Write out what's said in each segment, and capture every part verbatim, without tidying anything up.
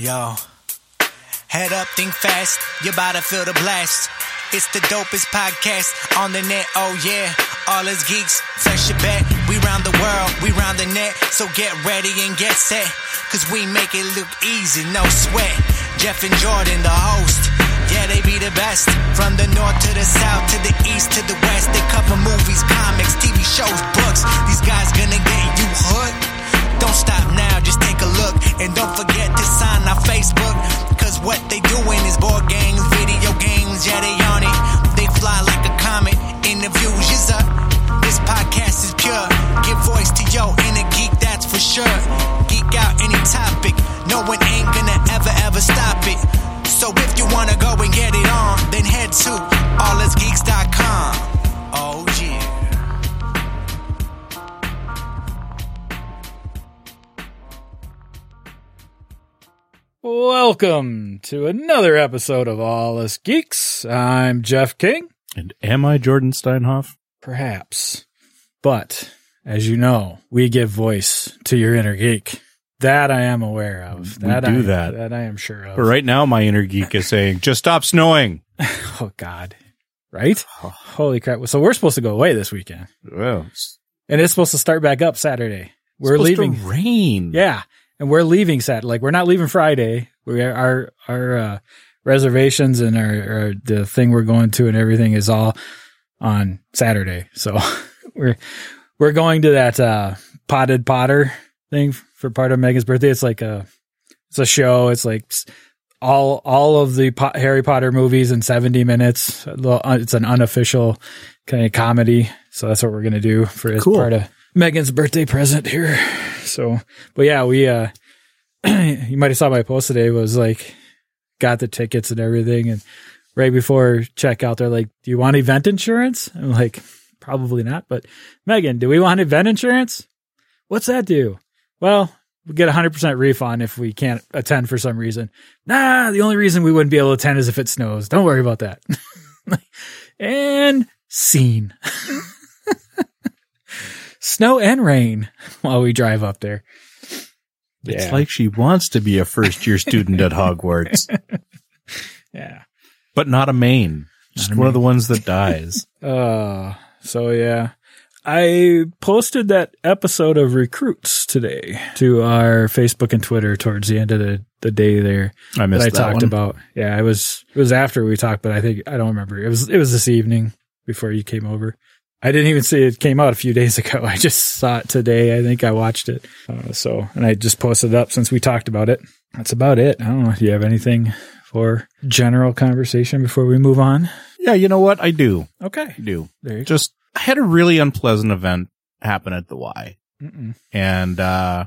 Yo, head up, think fast, you're about to feel the blast. It's the dopest podcast on the net, oh yeah. All Us Geeks, fresh your bet. We round the world, we round the net. So get ready and get set, cause we make it look easy, no sweat. Jeff and Jordan, the host, yeah, they be the best. From the north to the south, to the east to the west, they cover movies, comics, T V shows, books. These guys gonna get you hooked. Don't stop now, just take a look. And don't forget to sign our Facebook. Cause what they doing is board games, video games, yeah, they on it. They fly like a comet, interviews, is up. This podcast is pure. Give voice to your inner geek, that's for sure. Geek out any topic, no one ain't gonna ever, ever stop it. So if you wanna go and get it on, then head to all us geeks dot com. Oh yeah. Welcome to another episode of All Us Geeks. I'm Jeff King. And am I Jordan Steinhoff? Perhaps. But, as you know, we give voice to your inner geek. That I am aware of. That we do I, that. That I am sure of. But right now my inner geek is saying, just stop snowing. Oh, God. Right? Oh. Holy crap. So we're supposed to go away this weekend. Well. And it's supposed to start back up Saturday. We're it's leaving. Supposed to rain. Yeah. And we're leaving Saturday. Like, we're not leaving Friday. We are, our our uh, reservations and our, our the thing we're going to and everything is all on Saturday. So we're we're going to that uh, Potted Potter thing for part of Megan's birthday. It's like a it's a show. It's like all all of the po- Harry Potter movies in seventy minutes. It's an unofficial kind of comedy. So that's what we're gonna do for as cool. part of Megan's birthday present here. So, but yeah, we, uh, you might have saw my post today was like, got the tickets and everything. And right before checkout, they're like, do you want event insurance? I'm like, probably not. But Megan, do we want event insurance? What's that do? Well, we get a hundred percent refund if we can't attend for some reason. Nah, the only reason we wouldn't be able to attend is if it snows. Don't worry about that. And scene. Snow and rain while we drive up there. It's yeah. like she wants to be a first-year student at Hogwarts. Yeah. But not a main. Just a one main. Of the ones that dies. uh, so, yeah. I posted that episode of Recruits today to our Facebook and Twitter towards the end of the, the day there. I missed that, that I talked one. About. Yeah, it was it was after we talked, but I think I don't remember. It was it was this evening before you came over. I didn't even see it came out a few days ago. I just saw it today. I think I watched it. Uh, so, and I just posted it up since we talked about it. That's about it. I don't know. Do you have anything for general conversation before we move on? Yeah, you know what? I do. Okay. I do. There you just, go. I had a really unpleasant event happen at the Y. Mm-mm. And uh,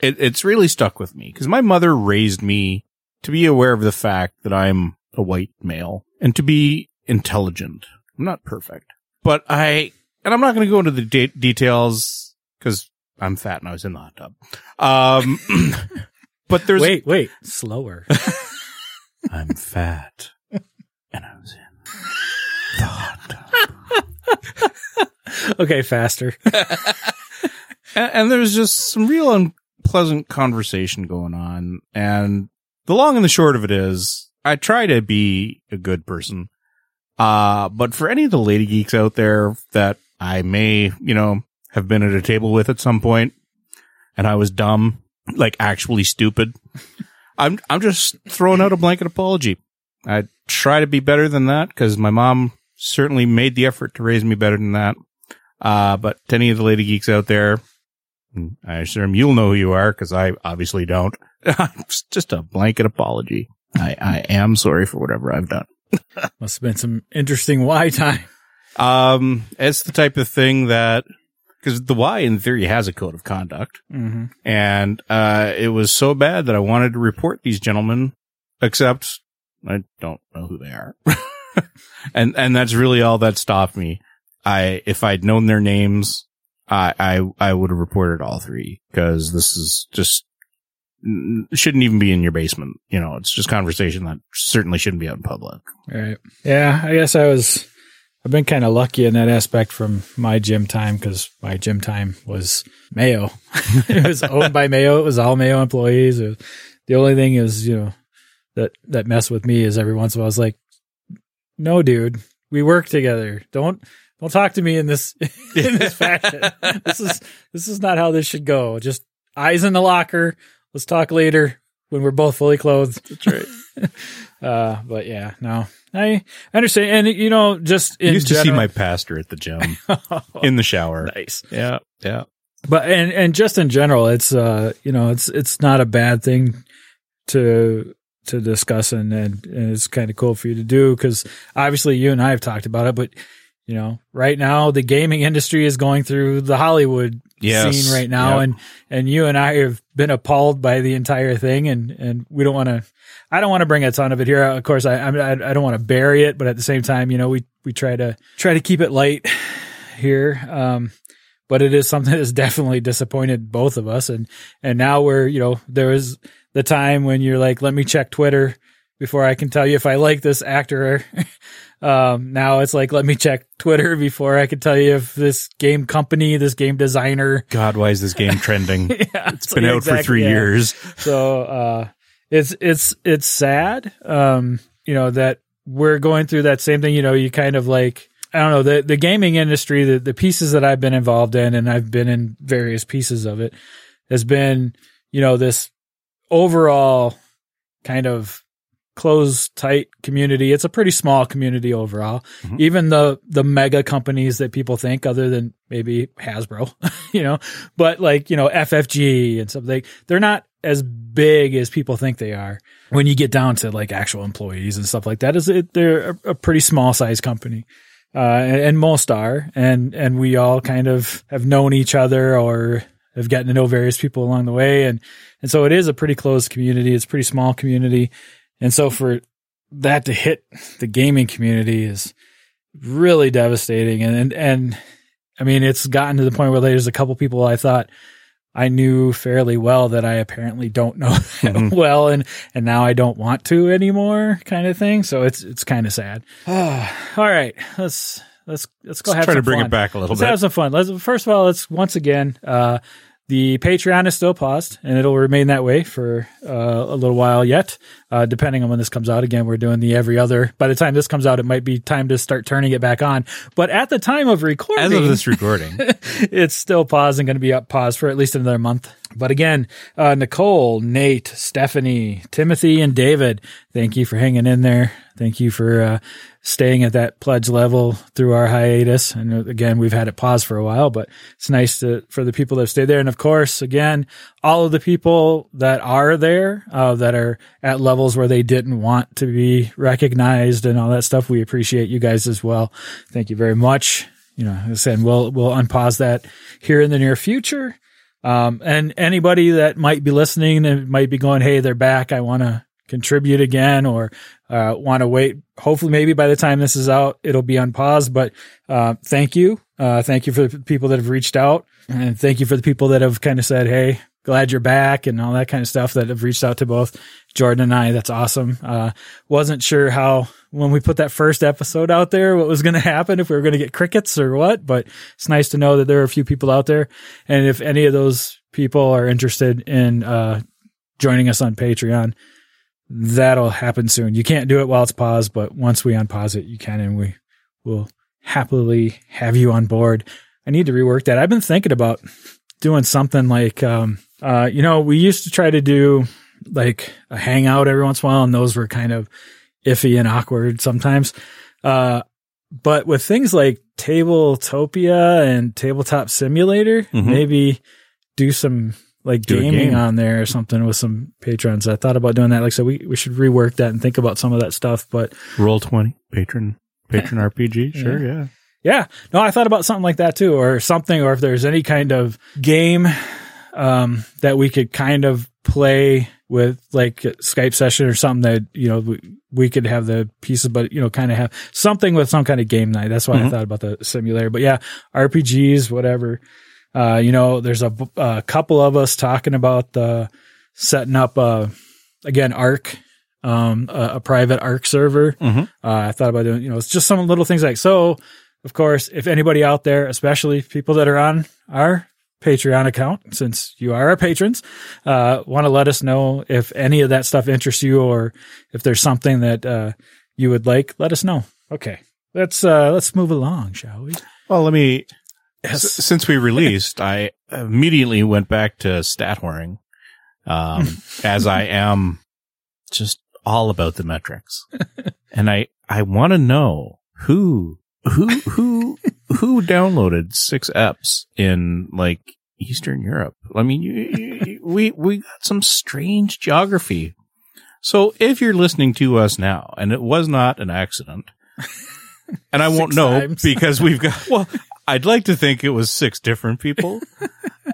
it, it's really stuck with me because my mother raised me to be aware of the fact that I'm a white male and to be intelligent. I'm not perfect. But I, and I'm not going to go into the de- details because I'm fat and I was in the hot tub. Um, but there's. Wait, wait, slower. I'm fat and I was in the hot tub. Okay, faster. and, and there's just some real unpleasant conversation going on. And the long and the short of it is I try to be a good person. Uh, but for any of the lady geeks out there that I may, you know, have been at a table with at some point and I was dumb, like actually stupid, I'm, I'm just throwing out a blanket apology. I try to be better than that because my mom certainly made the effort to raise me better than that. Uh, but to any of the lady geeks out there, I assume you'll know who you are because I obviously don't. It's just a blanket apology. I, I am sorry for whatever I've done. Must have been some interesting Y time. Um, it's the type of thing that, because the Y in theory has a code of conduct, mm-hmm. and uh, it was so bad that I wanted to report these gentlemen, except I don't know who they are, and and that's really all that stopped me. I if I'd known their names, I I, I would have reported all three because this is just. Shouldn't even be in your basement. You know, it's just conversation that certainly shouldn't be out in public. All right. Yeah. I guess I was, I've been kind of lucky in that aspect from my gym time, because my gym time was Mayo. It was owned by Mayo. It was all Mayo employees. It was, the only thing is, you know, that, that mess with me is every once in a while I was like, no, dude, we work together. Don't, don't talk to me in this, in this fashion. This is, this is not how this should go. Just eyes in the locker. Let's talk later when we're both fully clothed. That's right. uh, but yeah, no. I understand. And, you know, just in I used general, to see my pastor at the gym oh, in the shower. Nice. Yeah. Yeah. But, and, and just in general, it's, uh, you know, it's, it's not a bad thing to, to discuss. And, and, and it's kind of cool for you to do, because obviously you and I have talked about it, but, you know, right now the gaming industry is going through the Hollywood yes. scene right now. Yep. And, and you and I have been appalled by the entire thing. And, and we don't want to, I don't want to bring a ton of it here. Of course, I I, I don't want to bury it, but at the same time, you know, we, we try to try to keep it light here. Um, but it is something that has definitely disappointed both of us. And, and now we're, you know, there was the time when you're like, let me check Twitter before I can tell you if I like this actor. um, now it's like, let me check Twitter before I can tell you if this game company, this game designer. God, why is this game trending? yeah, it's been like, out exactly, for three yeah. years. So, uh, It's, it's, it's sad, um, you know, that we're going through that same thing. You know, you kind of like, I don't know, the, the gaming industry, the, the pieces that I've been involved in, and I've been in various pieces of it, has been, you know, this overall kind of closed, tight community. It's a pretty small community overall. Mm-hmm. Even the, the mega companies that people think, other than maybe Hasbro, you know, but like, you know, F F G and something, they're not as big as people think they are. When you get down to like actual employees and stuff like that, is it, they're a pretty small size company. Uh, and, and most are, and, and we all kind of have known each other or have gotten to know various people along the way. And, and so it is a pretty closed community. It's a pretty small community. And so for that to hit the gaming community is really devastating. And, and, and I mean, it's gotten to the point where there's a couple people I thought I knew fairly well that I apparently don't know that mm-hmm. well, and, and now I don't want to anymore, kind of thing. So it's it's kind of sad. Oh, all right, let's let's let's go let's have try some to bring fun. It back a little let's bit. Let's have some fun. Let's first of all, let's once again, uh, the Patreon is still paused, and it'll remain that way for uh, a little while yet, uh, depending on when this comes out. Again, we're doing the every other. By the time this comes out, it might be time to start turning it back on. But at the time of recording, as of this recording, it's still paused and going to be up paused for at least another month. But again, uh, Nicole, Nate, Stephanie, Timothy, and David, thank you for hanging in there. Thank you for uh, staying at that pledge level through our hiatus. And again, we've had it paused for a while, but it's nice to, for the people that have stayed there. And of course, again, all of the people that are there, uh, that are at levels where they didn't want to be recognized and all that stuff, we appreciate you guys as well. Thank you very much. You know, as I said, we'll, we'll unpause that here in the near future. Um, and anybody that might be listening and might be going, hey, they're back, I want to contribute again, or uh, want to wait. Hopefully, maybe by the time this is out, it'll be unpaused. But uh, thank you. Uh, thank you for the people that have reached out. And thank you for the people that have kind of said, hey, glad you're back, and all that kind of stuff, that have reached out to both Jordan and I. That's awesome. Uh, wasn't sure how, when we put that first episode out there, what was going to happen, if we were going to get crickets or what. But it's nice to know that there are a few people out there. And if any of those people are interested in uh, joining us on Patreon, that'll happen soon. You can't do it while it's paused, but once we unpause it, you can, and we will happily have you on board. I need to rework that. I've been thinking about doing something like, um, uh, you know, we used to try to do like a hangout every once in a while, and those were kind of iffy and awkward sometimes. Uh, but with things like Tabletopia and Tabletop Simulator, mm-hmm. maybe do some like do gaming on there or something with some patrons. I thought about doing that. Like, so we, we should rework that and think about some of that stuff, but Roll twenty patron, patron R P G. Sure. Yeah. yeah. Yeah. No, I thought about something like that too, or something, or if there's any kind of game, um, that we could kind of play with like a Skype session or something, that, you know, we, we could have the pieces, but, you know, kind of have something with some kind of game night. That's why mm-hmm. I thought about the simulator, but yeah, R P Gs, whatever. Uh, you know, there's a, a couple of us talking about the setting up, uh, again, ARC, um, a, a private A R C server. Mm-hmm. Uh, I thought about doing, you know, it's just some little things like, so of course, if anybody out there, especially people that are on our Patreon account, since you are our patrons, uh, want to let us know if any of that stuff interests you, or if there's something that, uh, you would like, let us know. Okay. Let's, uh, let's move along, shall we? Well, let me, yes. s- since we released, I immediately went back to stat whoring, um, as I am just all about the metrics. And I, I want to know who, who, who, who downloaded six eps in like Eastern Europe? I mean, you, you, we, we got some strange geography. So if you're listening to us now, and it was not an accident, and I won't know times. Because we've got, well, I'd like to think it was six different people.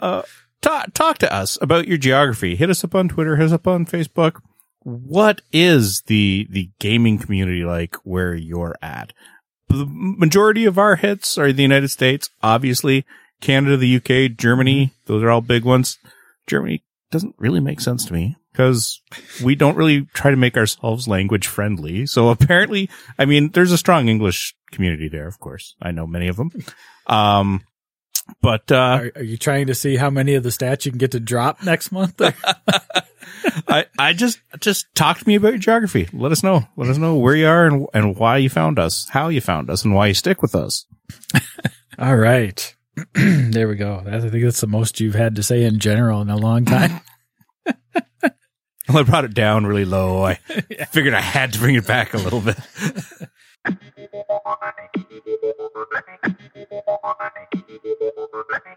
Uh, talk, talk to us about your geography. Hit us up on Twitter, hit us up on Facebook. What is the, the gaming community like where you're at? The majority of our hits are the United States, obviously. Canada, the U K, Germany, those are all big ones. Germany doesn't really make sense to me because we don't really try to make ourselves language friendly. So apparently, I mean, there's a strong English community there, of course. I know many of them. Um, but, uh, are, are you trying to see how many of the stats you can get to drop next month? I, I just, just talk to me about your geography. Let us know. Let us know where you are and and why you found us, how you found us, and why you stick with us. All right. There we go. I think that's the most you've had to say in general in a long time. Well, I brought it down really low. I yeah. figured I had to bring it back a little bit.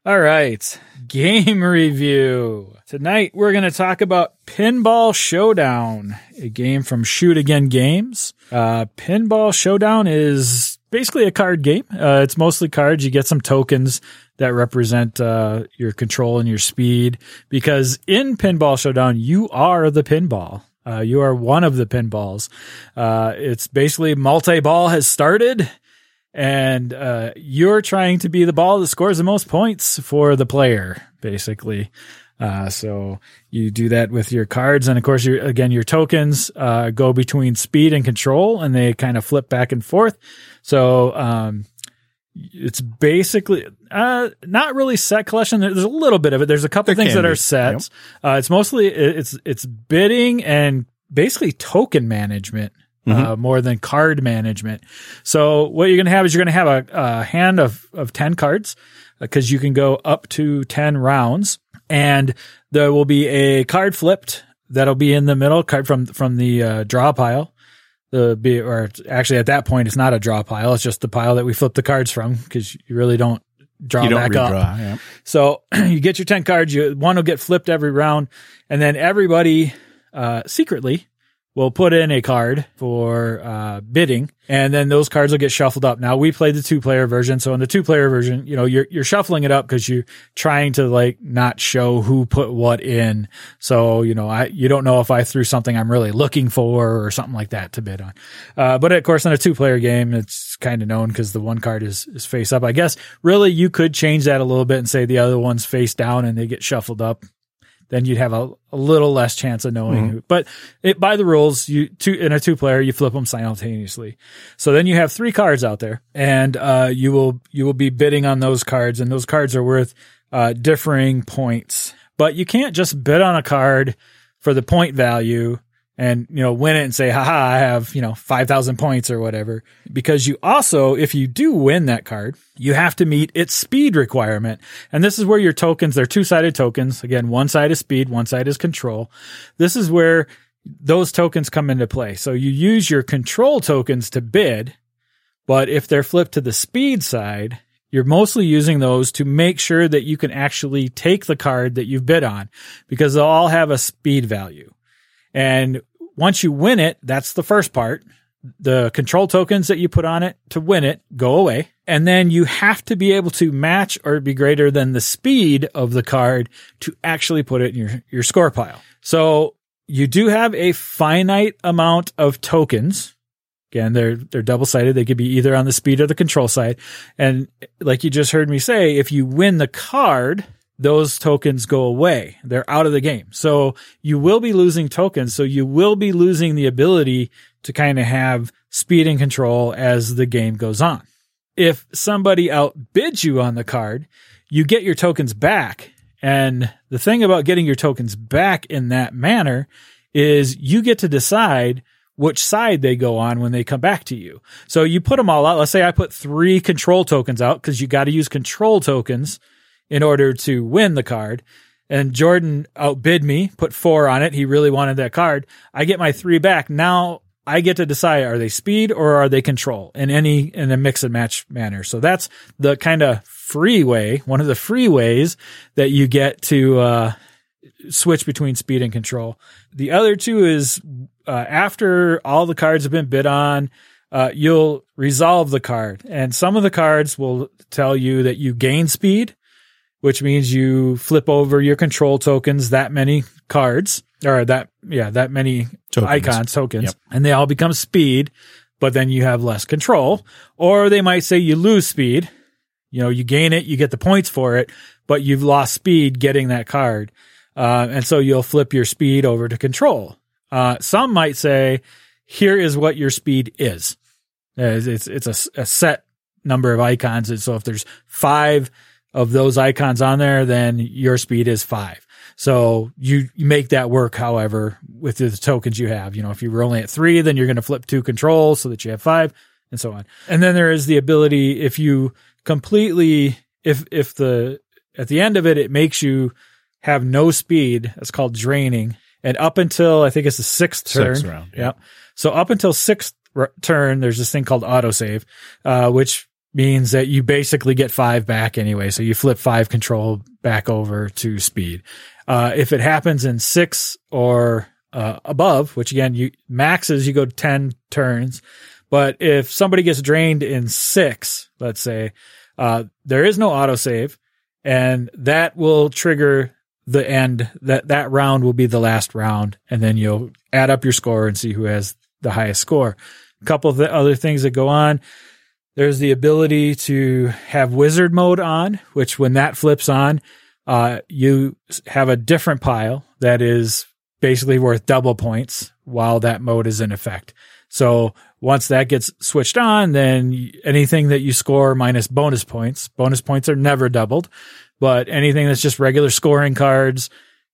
All right. Game review. Tonight, we're going to talk about Pinball Showdown, a game from Shoot Again Games. Uh, Pinball Showdown is basically a card game. Uh, it's mostly cards. You get some tokens that represent uh, your control and your speed, because in Pinball Showdown, you are the pinball. Uh, you are one of the pinballs. Uh, it's basically multi-ball has started, and uh, you're trying to be the ball that scores the most points for the player, basically. Uh, so you do that with your cards. And, of course, your, again, your tokens uh, go between speed and control, and they kind of flip back and forth. So um, it's basically uh, not really set collection. There's a little bit of it. There's a couple there things that be. are sets. Yep. Uh, it's mostly it's it's bidding and basically token management. Mm-hmm. Uh, more than card management. So what you're going to have is you're going to have a, a hand of, of ten cards, because uh, you can go up to ten rounds, and there will be a card flipped that'll be in the middle card from, from the uh, draw pile. The be or actually at that point, it's not a draw pile. It's just the pile that we flip the cards from, because you really don't draw you back don't redraw, up. Yeah. So you get your ten cards. You, one will get flipped every round, and then everybody uh, secretly we'll put in a card for uh, bidding, and then those cards will get shuffled up. Now, we played the two-player version, so in the two-player version, you know, you're you're shuffling it up because you're trying to like not show who put what in. So, you know, I you don't know if I threw something I'm really looking for or something like that to bid on. Uh, but of course, in a two-player game, it's kind of known because the one card is is face up. I guess really you could change that a little bit and say the other one's face down, and they get shuffled up. Then you'd have a, a little less chance of knowing. Mm-hmm. But it, by the rules, you two in a two-player, you flip them simultaneously. So then you have three cards out there, and uh, you will you will be bidding on those cards, and those cards are worth uh, differing points. But you can't just bid on a card for the point value and, you know, win it and say, haha, I have, you know, five thousand points or whatever. Because you also, if you do win that card, you have to meet its speed requirement. And this is where your tokens, they're two-sided tokens. Again, one side is speed, one side is control. This is where those tokens come into play. So you use your control tokens to bid, but if they're flipped to the speed side, you're mostly using those to make sure that you can actually take the card that you've bid on, because they'll all have a speed value. And once you win it, that's the first part. The control tokens that you put on it to win it go away. And then you have to be able to match or be greater than the speed of the card to actually put it in your, your score pile. So you do have a finite amount of tokens. Again, they're, they're double-sided. They could be either on the speed or the control side. And like you just heard me say, if you win the card, those tokens go away. They're out of the game. So you will be losing tokens. So you will be losing the ability to kind of have speed and control as the game goes on. If somebody outbids you on the card, you get your tokens back. And the thing about getting your tokens back in that manner is you get to decide which side they go on when they come back to you. So you put them all out. Let's say I put three control tokens out because you got to use control tokens in order to win the card. And Jordan outbid me, put four on it. He really wanted that card. I get my three back. Now I get to decide, are they speed or are they control in any, in a mix and match manner. So that's the kind of free way, one of the free ways that you get to, uh, switch between speed and control. The other two is, uh, after all the cards have been bid on, uh, you'll resolve the card. And some of the cards will tell you that you gain speed, which means you flip over your control tokens, that many cards, or that, yeah, that many tokens. icons, tokens, yep. And they all become speed, but then you have less control. Or they might say you lose speed. You know, you gain it, you get the points for it, but you've lost speed getting that card. Uh, and so you'll flip your speed over to control. Uh, some might say, here is what your speed is. It's, it's a, a set number of icons. And so if there's five of those icons on there, then your speed is five. So you, you make that work, however, with the tokens you have. You know, if you were only at three, then you're going to flip two controls so that you have five and so on. And then there is the ability, if you completely, if, if the, at the end of it, it makes you have no speed. That's called draining. And up until, I think it's the sixth turn. Sixth round. Yeah. Yep. So up until sixth r- turn, there's this thing called autosave, uh, which means that you basically get five back anyway. So you flip five control back over to speed. Uh, if it happens in six or uh, above, which again, you maxes, you go ten turns. But if somebody gets drained in six, let's say, uh, there is no autosave, and that will trigger the end. That that round will be the last round, and then you'll add up your score and see who has the highest score. A couple of the other things that go on. There's the ability to have wizard mode on, which when that flips on, uh, you have a different pile that is basically worth double points while that mode is in effect. So once that gets switched on, then anything that you score minus bonus points, bonus points are never doubled, but anything that's just regular scoring cards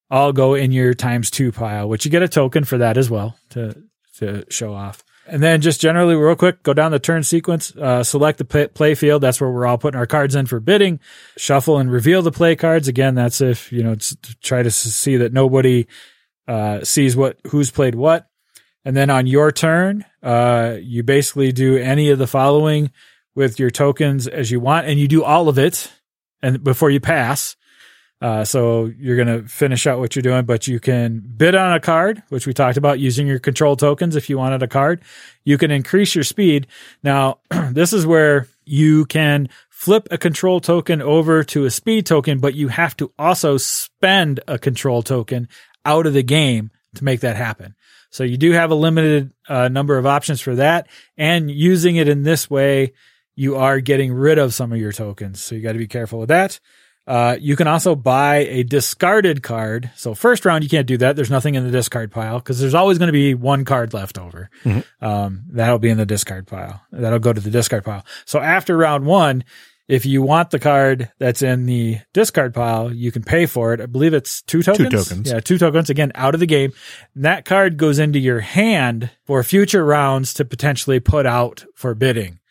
all go in your times two pile, which you get a token for that as well to, to show off. And then just generally real quick, go down the turn sequence, uh, select the play, play field. That's where we're all putting our cards in for bidding, shuffle and reveal the play cards. Again, that's if, you know, to try to see that nobody, uh, sees what, who's played what. And then on your turn, uh, you basically do any of the following with your tokens as you want, and you do all of it and before you pass. Uh, so you're going to finish out what you're doing, but you can bid on a card, which we talked about using your control tokens. If you wanted a card, you can increase your speed. Now, this is where you can flip a control token over to a speed token, but you have to also spend a control token out of the game to make that happen. So you do have a limited uh, number of options for that. And using it in this way, you are getting rid of some of your tokens. So you got to be careful with that. Uh, you can also buy a discarded card. So first round, you can't do that. There's nothing in the discard pile because there's always going to be one card left over. Mm-hmm. Um, that'll be in the discard pile. That'll go to the discard pile. So after round one, if you want the card that's in the discard pile, you can pay for it. I believe it's two tokens. Two tokens. Yeah, two tokens. Again, out of the game. And that card goes into your hand for future rounds to potentially put out for bidding.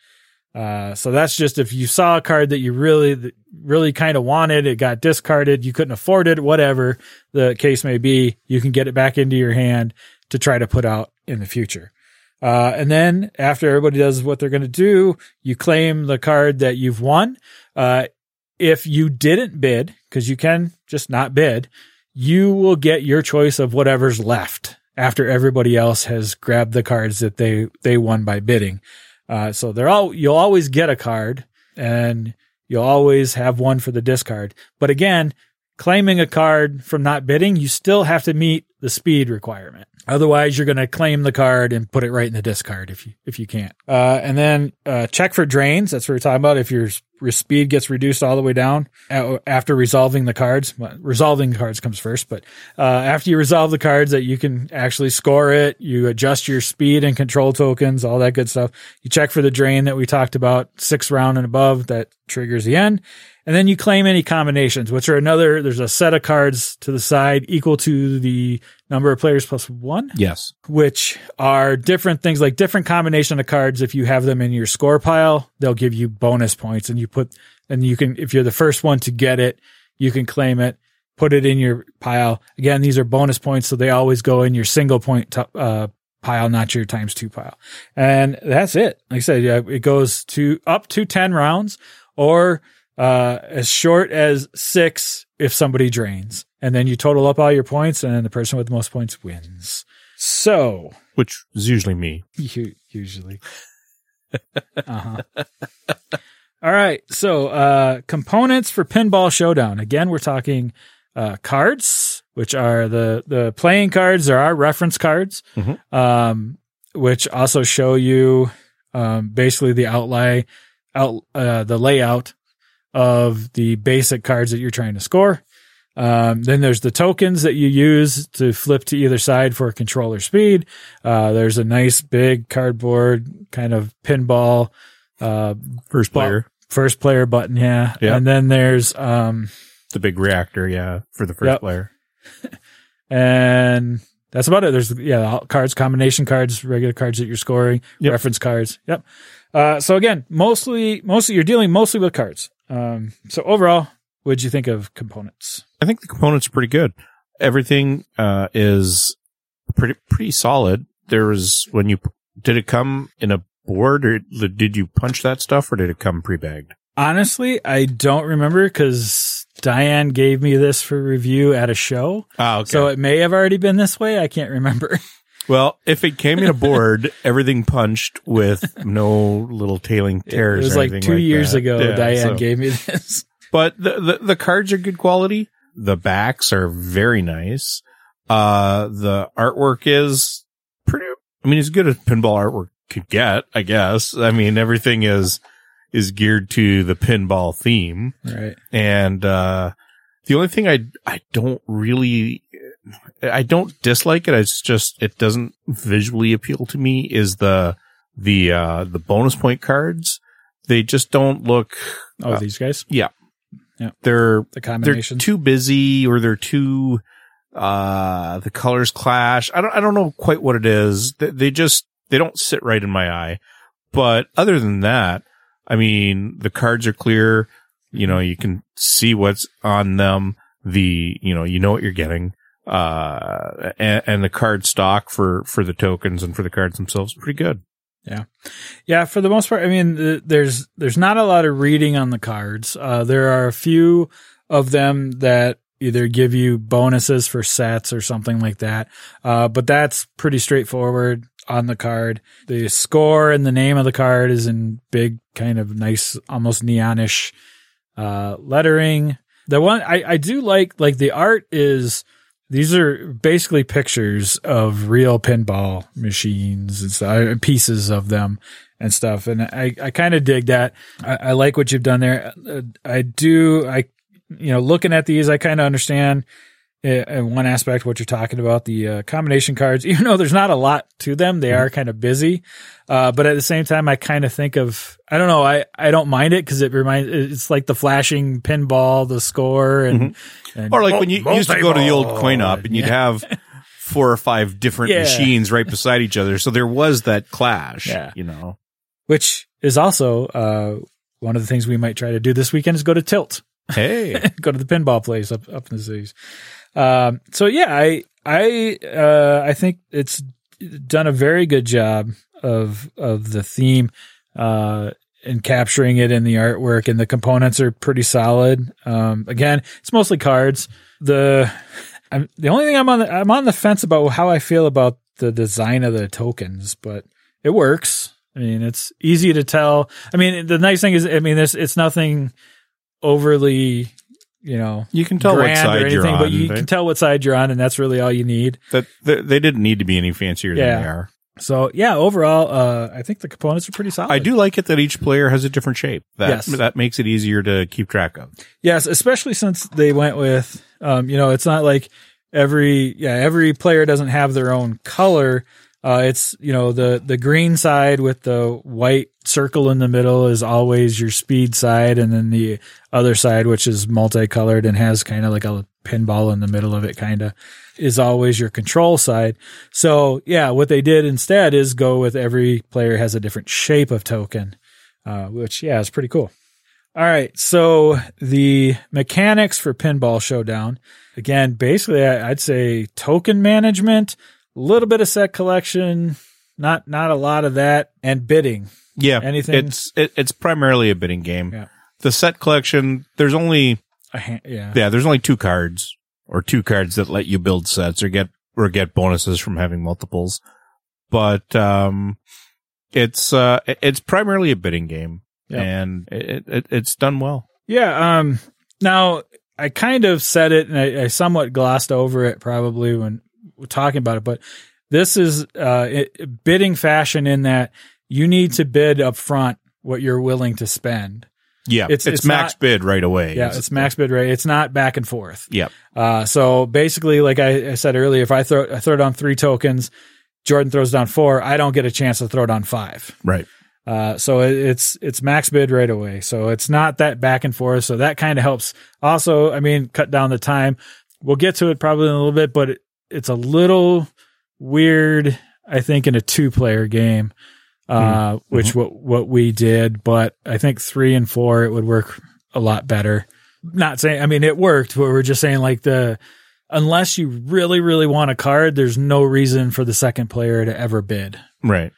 Uh, so that's just if you saw a card that you really, really kind of wanted, it got discarded, you couldn't afford it, whatever the case may be, you can get it back into your hand to try to put out in the future. Uh, and then after everybody does what they're going to do, you claim the card that you've won. Uh, if you didn't bid, because you can just not bid, you will get your choice of whatever's left after everybody else has grabbed the cards that they, they won by bidding. Uh, so they're all, you'll always get a card and you'll always have one for the discard. But again, claiming a card from not bidding, you still have to meet the speed requirement. Otherwise, you're going to claim the card and put it right in the discard if you if you can't. Uh, and then uh, check for drains. That's what we're talking about. If your, your speed gets reduced all the way down after resolving the cards, well, resolving cards comes first, but uh, after you resolve the cards that you can actually score it, you adjust your speed and control tokens, all that good stuff. You check for the drain that we talked about, sixth round and above, that triggers the end. And then you claim any combinations, which are another, there's a set of cards to the side equal to the number of players plus one. Yes. Which are different things, like different combination of cards. If you have them in your score pile, they'll give you bonus points, and you put, and you can, if you're the first one to get it, you can claim it, put it in your pile. Again, these are bonus points, so they always go in your single point t- uh, pile, not your times two pile. And that's it. Like I said, yeah, it goes to up to ten rounds, or Uh, as short as six if somebody drains. And then you total up all your points, and the person with the most points wins. So. Which is usually me. You, usually. Uh-huh. All right. So, uh, components for Pinball Showdown. Again, we're talking, uh, cards, which are the, the playing cards. There are reference cards, mm-hmm. um, which also show you, um, basically the outlay, out, uh, the layout of the basic cards that you're trying to score. Um, then there's the tokens that you use to flip to either side for control or speed. Uh, there's a nice big cardboard kind of pinball, uh, first player, bu- first player button. Yeah. Yep. And then there's, um, the big reactor. Yeah. For the first yep. player. And that's about it. There's, yeah, cards, combination cards, regular cards that you're scoring, yep. reference cards. Yep. Uh, so again, mostly, mostly you're dealing mostly with cards. Um, so overall, what'd you think of components? I think the components are pretty good. Everything, uh, is pretty, pretty solid. There was, when you, did it come in a board, or did you punch that stuff, or did it come pre-bagged? Honestly, I don't remember, because Diane gave me this for review at a show. Oh, okay. So it may have already been this way. I can't remember. Well, if it came in a board, everything punched with no little tailing tears. It was or like two like years that. ago. Yeah, Diane so. gave me this. But the, the the cards are good quality. The backs are very nice. Uh, the artwork is pretty. I mean, as good as pinball artwork could get, I guess. I mean, everything is is geared to the pinball theme, right? And uh, the only thing I I don't really. I don't dislike it. It's just, it doesn't visually appeal to me is the, the, uh, the bonus point cards. They just don't look. Oh, uh, these guys? Yeah. Yeah. They're, the combination. They're too busy, or they're too, uh, the colors clash. I don't, I don't know quite what it is. They, they just, they don't sit right in my eye. But other than that, I mean, the cards are clear. You know, you can see what's on them. The, you know, you know what you're getting. Uh, and, and the card stock for, for the tokens and for the cards themselves, pretty good. Yeah. Yeah. For the most part, I mean, th- there's, there's not a lot of reading on the cards. Uh, there are a few of them that either give you bonuses for sets or something like that. Uh, but that's pretty straightforward on the card. The score and the name of the card is in big, kind of nice, almost neonish, uh, lettering. The one I, I do like, like the art is, these are basically pictures of real pinball machines and stuff, pieces of them and stuff. And I, I kind of dig that. I, I like what you've done there. I do, I, you know, looking at these, I kind of understand in one aspect what you're talking about, the uh, combination cards, even though there's not a lot to them, they are kind of busy. Uh, but at the same time, I kind of think of, I don't know, I, I don't mind it because it reminds, it's like the flashing pinball, the score, and, mm-hmm. and or like when you multi-ball. used to go to the old coin op and you'd yeah. have four or five different yeah. machines right beside each other. So there was that clash, yeah. you know, which is also, uh, one of the things we might try to do this weekend is go to Tilt. Hey, go to the pinball place up, up in the cities. Um, so yeah, I, I, uh, I think it's done a very good job of, of the theme, uh, and capturing it in the artwork, and the components are pretty solid. Um, again, it's mostly cards. The, I'm, the only thing I'm on, the, I'm on the fence about how I feel about the design of the tokens, but it works. I mean, it's easy to tell. I mean, the nice thing is, I mean, this, it's nothing overly you know, you can tell grand what side or anything, you're on, but you they, can tell what side you're on, and that's really all you need. That they, they didn't need to be any fancier yeah. than they are. So yeah, overall, uh, I think the components are pretty solid. I do like it that each player has a different shape. That yes. that makes it easier to keep track of. Yes, especially since they went with, um, you know, it's not like every yeah every player doesn't have their own color. Uh, it's you know the the green side with the white circle in the middle is always your speed side, and then the other side, which is multicolored and has kind of like a pinball in the middle of it, kind of is always your control side. So yeah, what they did instead is go with every player has a different shape of token, uh, which yeah is pretty cool. All right, so the mechanics for Pinball Showdown, again, basically I'd say token management, a little bit of set collection, not not a lot of that, and bidding. Yeah, anything. It's it, it's primarily a bidding game. Yeah. The set collection, there's only a hand, yeah. yeah, there's only two cards or two cards that let you build sets or get or get bonuses from having multiples. But um, it's uh, it's primarily a bidding game, yeah. and it, it it's done well. Yeah. Um. Now I kind of said it, and I, I somewhat glossed over it probably when. We're talking about it, but this is uh, it, bidding fashion in that you need to bid up front what you're willing to spend. Yeah, it's, it's, it's max not, bid right away. Yeah, it's, it's max bid right. It's not back and forth. Yeah. Uh, so basically, like I, I said earlier, if I throw I throw down three tokens, Jordan throws down four, I don't get a chance to throw down five. Right. Uh, so it, it's it's max bid right away. So it's not that back and forth. So that kind of helps. Also, I mean, cut down the time. We'll get to it probably in a little bit, but. It, It's a little weird, I think, in a two-player game, uh, mm-hmm. which what what we did. But I think three and four, it would work a lot better. Not saying, I mean, it worked, but we're just saying like the unless you really, really want a card, there's no reason for the second player to ever bid. Right.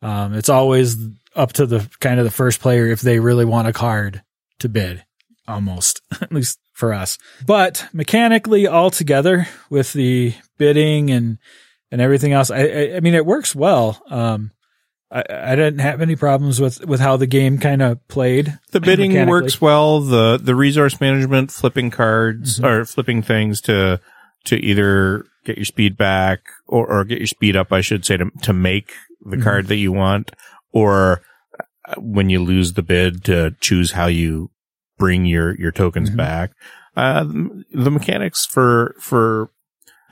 Um, it's always up to the kind of the first player if they really want a card to bid. Almost, at least for us. But mechanically, all together with the bidding and and everything else, I I, I mean, it works well. Um, I, I didn't have any problems with, with how the game kind of played. The bidding works well. The the resource management, flipping cards mm-hmm. or flipping things to to either get your speed back or, or get your speed up, I should say, to to make the mm-hmm. card that you want, or when you lose the bid to choose how you. Bring your, your tokens mm-hmm. back. Uh, the mechanics for, for,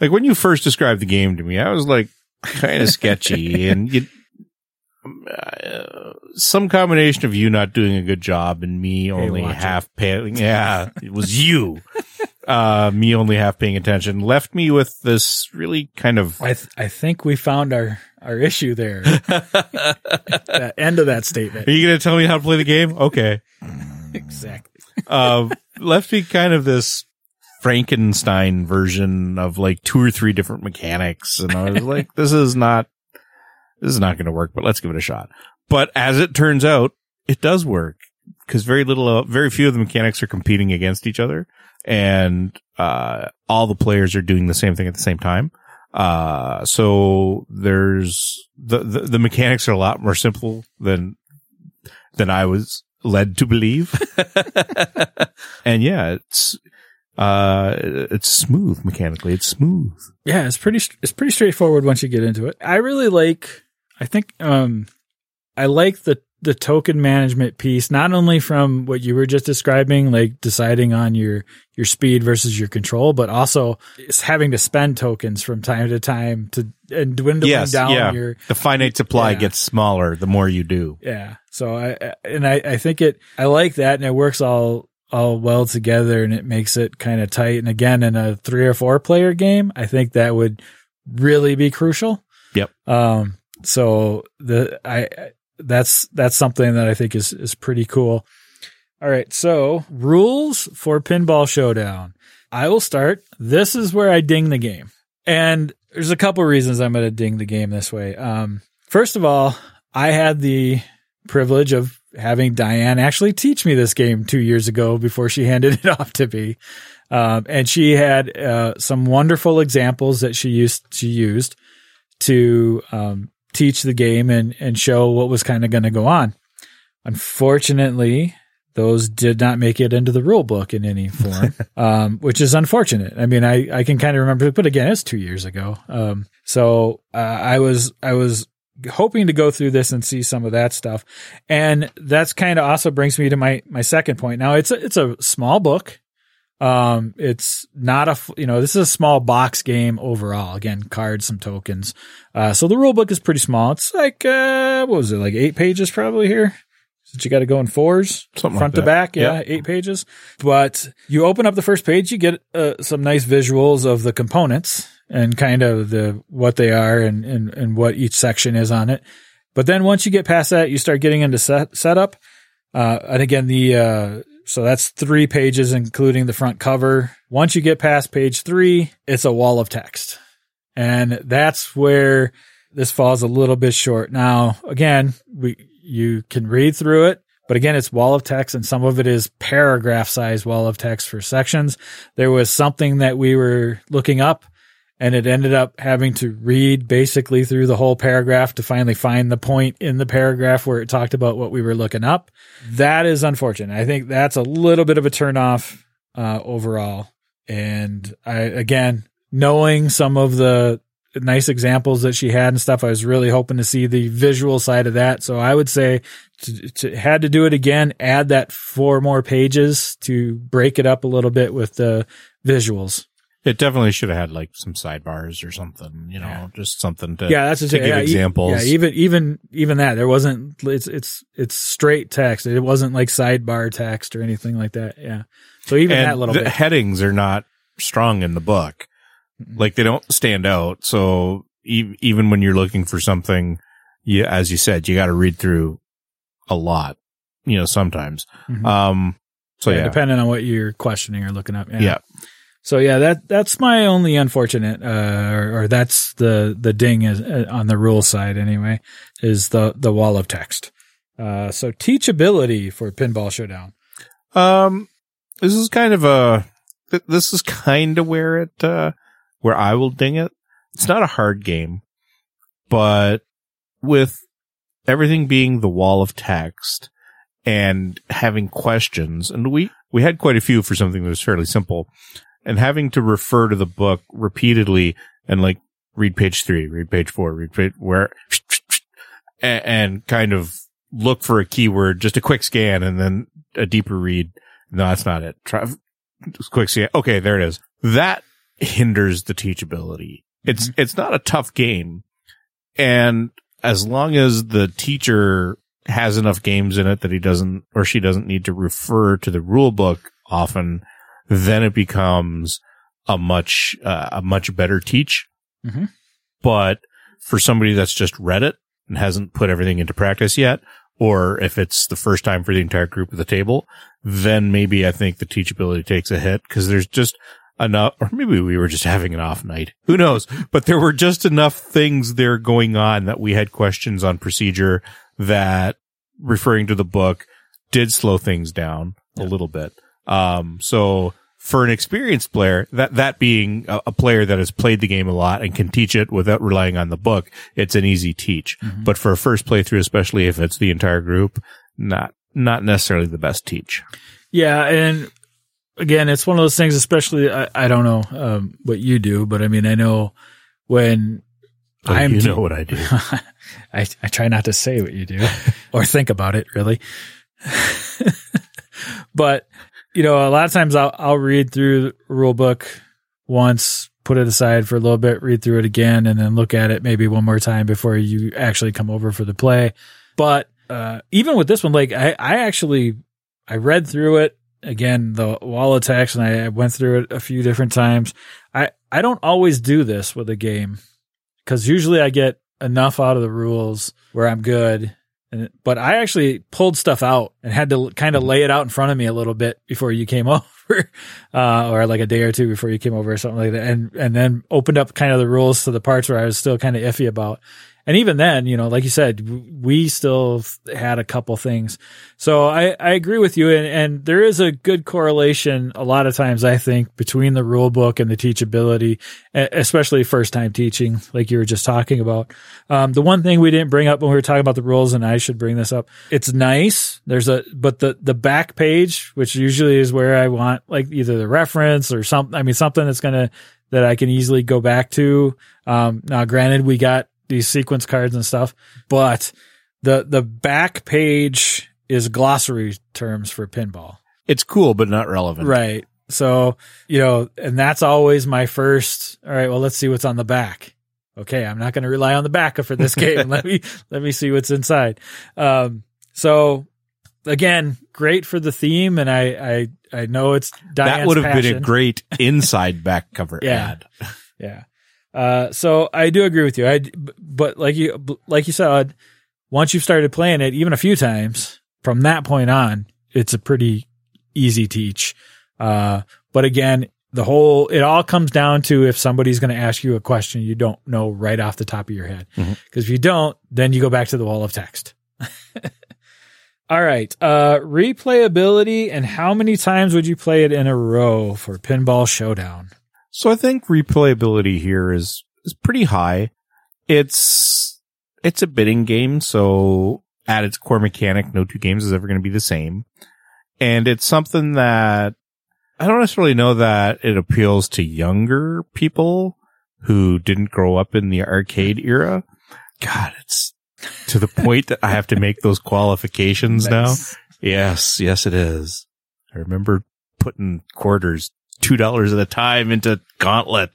like when you first described the game to me, I was like kind of sketchy and you, uh, some combination of you not doing a good job and me only hey, half paying. Yeah, it was you, uh, me only half paying attention left me with this really kind of, I th- I think we found our, our issue there. The end of that statement. Are you going to tell me how to play the game? Okay. Exactly. uh, left me kind of this Frankenstein version of like two or three different mechanics. And I was like, this is not, this is not going to work, but let's give it a shot. But as it turns out, it does work because very little, uh, very few of the mechanics are competing against each other. And, uh, all the players are doing the same thing at the same time. Uh, so there's the, the, the mechanics are a lot more simple than, than I was. Led to believe. And yeah, it's, uh, it's smooth mechanically. It's smooth. Yeah. It's pretty, it's pretty straightforward once you get into it. I really like, I think, um, I like the, the token management piece, not only from what you were just describing, like deciding on your, your speed versus your control, but also it's having to spend tokens from time to time to and dwindling yes, down yeah. your the finite supply yeah. gets smaller the more you do. Yeah. So I and I, I think it I like that and it works all all well together and it makes it kind of tight. And again, in a three or four player game, I think that would really be crucial. Yep. Um. So the I. That's that's something that I think is, is pretty cool. All right, so rules for Pinball Showdown. I will start. This is where I ding the game. And there's a couple reasons I'm going to ding the game this way. Um, first of all, I had the privilege of having Diane actually teach me this game two years ago before she handed it off to me. Um, and she had uh, some wonderful examples that she used, she used to um, – teach the game and, and show what was kind of going to go on. Unfortunately, Those did not make it into the rule book in any form, um, which is unfortunate. I mean, I, I can kind of remember, but again, it's two years ago. Um, so uh, I was I was hoping to go through this and see some of that stuff, and that's kind of also brings me to my my second point. Now, it's a, it's a small book. Um, it's not a, you know, this is a small box game overall. Again, cards, some tokens. Uh, so the rule book is pretty small. It's like, uh, what was it? Like eight pages probably here. That you got to go in fours, something front like to back. Yeah. Yep. Eight pages. But you open up the first page, you get uh, some nice visuals of the components and kind of the, what they are and, and, and what each section is on it. But then once you get past that, you start getting into set, setup. Uh, and again, the, uh, So that's three pages, including the front cover. Once you get past page three, it's a wall of text. And that's where this falls a little bit short. Now, again, we, you can read through it, but again, it's wall of text, and some of it is paragraph size wall of text for sections. There was something that we were looking up, and it ended up having to read basically through the whole paragraph to finally find the point in the paragraph where it talked about what we were looking up. That is unfortunate. I think that's a little bit of a turnoff uh, overall. And I, again, knowing some of the nice examples that she had and stuff, I was really hoping to see the visual side of that. So I would say to, to had to do it again, add that four more pages to break it up a little bit with the visuals. It definitely should have had like some sidebars or something, you know, yeah. just something to, yeah, that's to give yeah, examples. Yeah, even even even that there wasn't. It's it's it's straight text. It wasn't like sidebar text or anything like that. Yeah. So even and that little the bit. Headings are not strong in the book, like they don't stand out. So e- even when you're looking for something, you as you said, you got to read through a lot. You know, sometimes. Mm-hmm. Um. So yeah, yeah, depending on what you're questioning or looking up. Yeah. yeah. So yeah, that that's my only unfortunate, uh, or, or that's the the ding is, uh, on the rule side anyway, is the the wall of text. Uh, so teachability for Pinball Showdown. Um, this is kind of a this is kind of where it uh, where I will ding it. It's not a hard game, but with everything being the wall of text and having questions, and we we had quite a few for something that was fairly simple. And having to refer to the book repeatedly and like read page three, read page four, read page where, and, and kind of look for a keyword, just a quick scan and then a deeper read. No, that's not it. Try just quick scan. Okay, there it is. That hinders the teachability. It's, mm-hmm. it's not a tough game. And as long as the teacher has enough games in it that he doesn't or she doesn't need to refer to the rule book often, then it becomes a much, uh, a much better teach. Mm-hmm. But for somebody that's just read it and hasn't put everything into practice yet, or if it's the first time for the entire group at the table, then maybe I think the teachability takes a hit because there's just enough, or maybe we were just having an off night. Who knows? But there were just enough things there going on that we had questions on procedure that referring to the book did slow things down yeah. a little bit. Um, so for an experienced player, that, that being a, a player that has played the game a lot and can teach it without relying on the book, it's an easy teach. Mm-hmm. But for a first playthrough, especially if it's the entire group, not, not necessarily the best teach. Yeah. And again, it's one of those things, especially, I, I don't know, um, what you do, but I mean, I know when oh, I'm, you know what I do, I, I try not to say what you do or think about it really, but you know, a lot of times I'll, I'll read through the rule book once, put it aside for a little bit, read through it again, and then look at it maybe one more time before you actually come over for the play. But, uh, even with this one, like I, I actually, I read through it again, the wall of text, and I, I went through it a few different times. I, I don't always do this with a game because usually I get enough out of the rules where I'm good. And, but I actually pulled stuff out and had to kind of lay it out in front of me a little bit before you came over, uh, or like a day or two before you came over or something like that. And, and then opened up kind of the rules to the parts where I was still kind of iffy about. And even then, you know, like you said, we still had a couple things. So I, I agree with you. And, and there is a good correlation a lot of times, I think, between the rule book and the teachability, especially first time teaching, like you were just talking about. Um, the one thing we didn't bring up when we were talking about the rules, and I should bring this up. It's nice. There's a, but the, the back page, which usually is where I want like either the reference or something. I mean, something that's going to, that I can easily go back to. Um, now granted, we got these sequence cards and stuff, but the the back page is glossary terms for pinball. It's cool, but not relevant. Right. So, you know, and that's always my first, all right, well, let's see what's on the back. Okay, I'm not going to rely on the back for this game. let me let me see what's inside. Um, so, again, great for the theme, and I I, I know it's Diane's That would have passion. Been a great inside back cover yeah. ad. Yeah. Uh, so I do agree with you. I, but like you, like you said, once you've started playing it, even a few times from that point on, it's a pretty easy teach. Uh, but again, the whole, it all comes down to if somebody's going to ask you a question you don't know right off the top of your head. Mm-hmm. Cause if you don't, then you go back to the wall of text. All right. Uh, replayability and how many times would you play it in a row for Pinball Showdown? So I think replayability here is, is pretty high. It's, it's a bidding game. So at its core mechanic, no two games is ever going to be the same. And it's something that I don't necessarily know that it appeals to younger people who didn't grow up in the arcade era. God, it's to the point that I have to make those qualifications nice. Now. Yes. Yes, it is. I remember putting quarters two dollars at a time into Gauntlet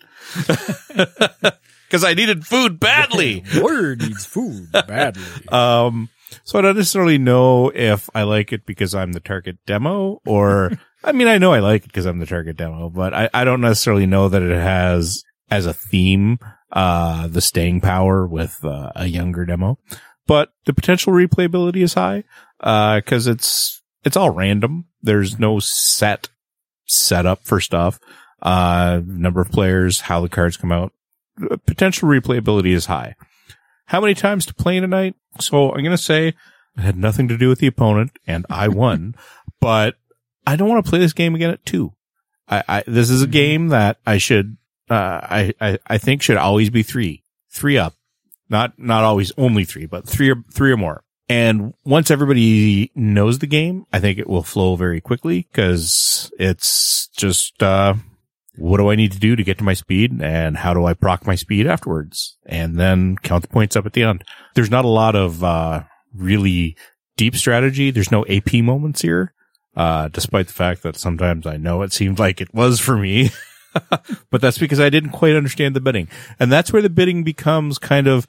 because I needed food badly. Warrior needs food badly. Um, so I don't necessarily know if I like it because I'm the target demo or, I mean, I know I like it because I'm the target demo, but I, I don't necessarily know that it has as a theme, uh, the staying power with uh, a younger demo, but the potential replayability is high, uh, cause it's, it's all random. There's no set setup for stuff, uh, number of players, how the cards come out. Potential replayability is high. How many times to play in a night? So I'm going to say it had nothing to do with the opponent and I won, but I don't want to play this game again at two. I, I, this is a game that I should, uh, I, I, I think should always be three, three up, not, not always only three, but three or three or more. And once everybody knows the game, I think it will flow very quickly because it's just, uh, what do I need to do to get to my speed and how do I proc my speed afterwards? And then count the points up at the end. There's not a lot of, uh, really deep strategy. There's no A P moments here, uh, despite the fact that sometimes I know it seemed like it was for me, but that's because I didn't quite understand the bidding. And that's where the bidding becomes kind of,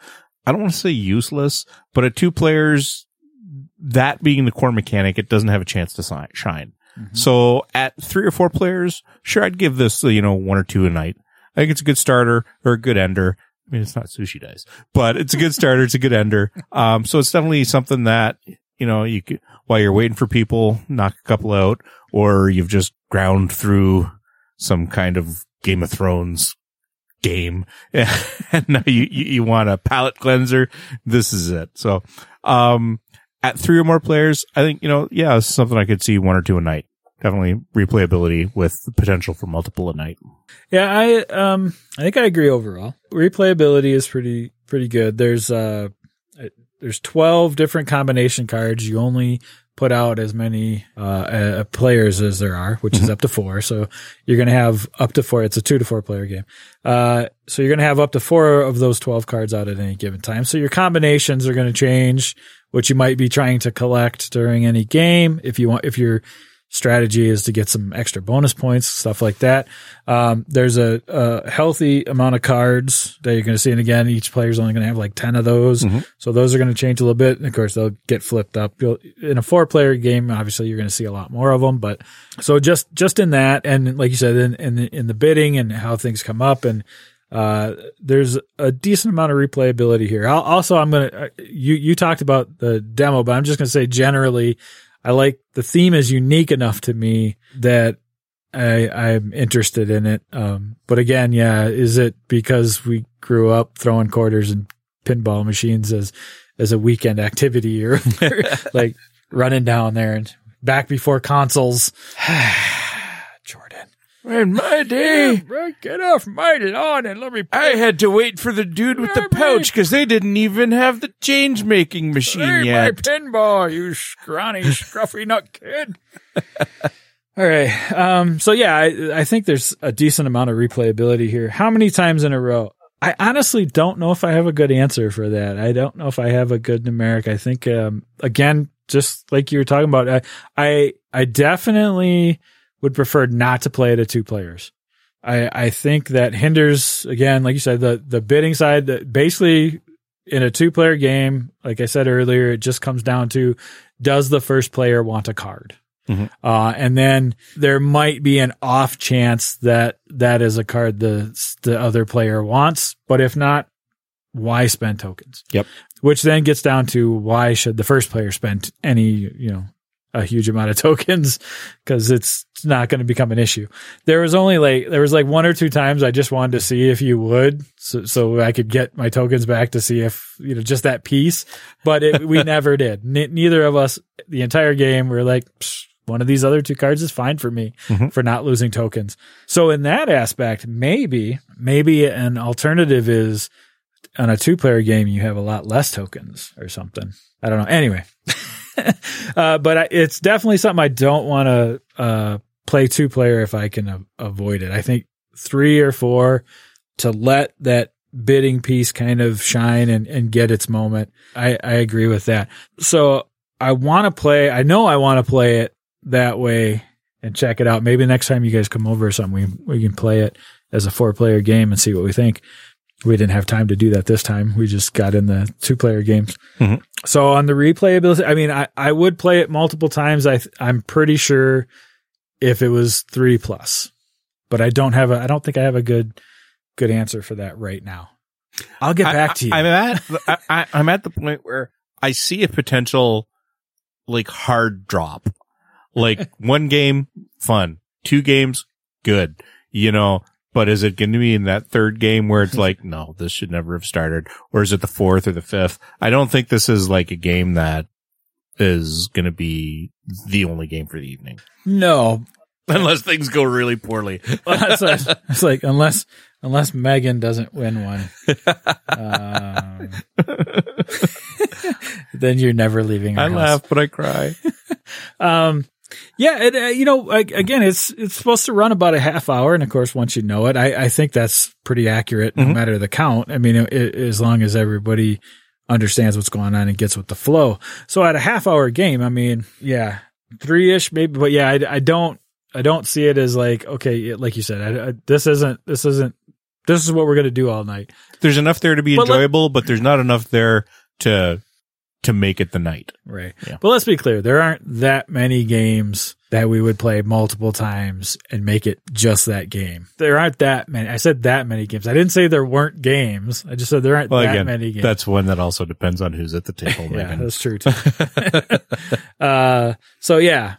I don't want to say useless, but at two players, that being the core mechanic, it doesn't have a chance to shine. Mm-hmm. So at three or four players, sure, I'd give this, you know, one or two a night. I think it's a good starter or a good ender. I mean, it's not Sushi Dice, but it's a good starter. It's a good ender. Um, so it's definitely something that, you know, you could, while you're waiting for people, knock a couple out, or you've just ground through some kind of Game of Thrones game. And now you, you, you want a palate cleanser. This is it. So, um, at three or more players, I think, you know, yeah, it's something I could see one or two a night. Definitely replayability with the potential for multiple a night. Yeah. I, um, I think I agree overall. Replayability is pretty, pretty good. There's, uh, there's twelve different combination cards. You only put out as many uh, uh players as there are, which mm-hmm. is up to four. So you're going to have up to four. It's a two to four player game. Uh, so you're going to have up to four of those twelve cards out at any given time. So your combinations are going to change what you might be trying to collect during any game. If you want, if your strategy is to get some extra bonus points, stuff like that. Um, there's a, a healthy amount of cards that you're going to see. And again, each player's only going to have like ten of those. Mm-hmm. So those are going to change a little bit. And of course, they'll get flipped up. You'll, in a four player game, obviously you're going to see a lot more of them, but so just, just in that. And like you said, in, in the, in the bidding and how things come up and, uh, there's a decent amount of replayability here. I'll, also, I'm going to, you, you talked about the demo, but I'm just going to say generally, I like the theme is unique enough to me that I, I'm interested in it. Um, but again, yeah, is it because we grew up throwing quarters and pinball machines as as a weekend activity, or like running down there and back before consoles. Jordan. In my day, get off my lawn and let me play. I had to wait for the dude with the pouch because they didn't even have the change making machine play yet. Play my pinball, you scrawny, scruffy nut kid. All right. Um, so, yeah, I, I think there's a decent amount of replayability here. How many times in a row? I honestly don't know if I have a good answer for that. I don't know if I have a good numeric. I think, um, again, just like you were talking about, I, I, I definitely would prefer not to play it at two players. I, I think that hinders, again, like you said, the, the bidding side. That basically, in a two-player game, like I said earlier, it just comes down to, does the first player want a card? Mm-hmm. Uh, and then there might be an off chance that that is a card the the other player wants. But if not, why spend tokens? Yep. Which then gets down to, why should the first player spend any, you know, a huge amount of tokens? Because it's not going to become an issue. There was only like, there was like one or two times I just wanted to see if you would, so, so I could get my tokens back to see if, you know, just that piece. But it, we never did. N- neither of us, the entire game, we were like, psh, one of these other two cards is fine for me, mm-hmm. for not losing tokens. So in that aspect, maybe, maybe an alternative is, on a two player game, you have a lot less tokens or something. I don't know. Anyway, uh, but I, it's definitely something I don't want to uh, play two player if I can a- avoid it. I think three or four, to let that bidding piece kind of shine and, and get its moment. I, I agree with that. So I want to play, I know I want to play it that way and check it out. Maybe next time you guys come over or something, we we can play it as a four player game and see what we think. We didn't have time to do that this time. We just got in the two player games. Mm-hmm. So on the replayability, I mean, I, I would play it multiple times. I th- I'm pretty sure if it was three plus, but I don't have a, I don't think I have a good, good answer for that right now. I'll get back I, to you. I, I'm at, I, I, I'm at the point where I see a potential like hard drop. Like, one game, fun. Two games, good. You know, but is it going to be in that third game where it's like, no, this should never have started? Or is it the fourth or the fifth? I don't think this is like a game that is going to be the only game for the evening. No. Unless things go really poorly. It's like, unless, unless Megan doesn't win one, um, then you're never leaving her I house. Laugh, but I cry. um, Yeah, it, uh, you know, I, again, it's it's supposed to run about a half hour, and of course, once you know it, I, I think that's pretty accurate, no mm-hmm. matter the count. I mean, it, it, as long as everybody understands what's going on and gets with the flow. So, at a half hour game, I mean, yeah, three ish maybe, but yeah, I, I don't I don't see it as like, okay, like you said, I, I, this isn't this isn't this is what we're gonna do all night. There's enough there to be but enjoyable, let- but there's not enough there to. to make it the night. Right. Yeah. But let's be clear. There aren't that many games that we would play multiple times and make it just that game. There aren't that many. I said that many games. I didn't say there weren't games. I just said there aren't well, that again, many games. That's one that also depends on who's at the table. Yeah, that's true too. uh, so yeah,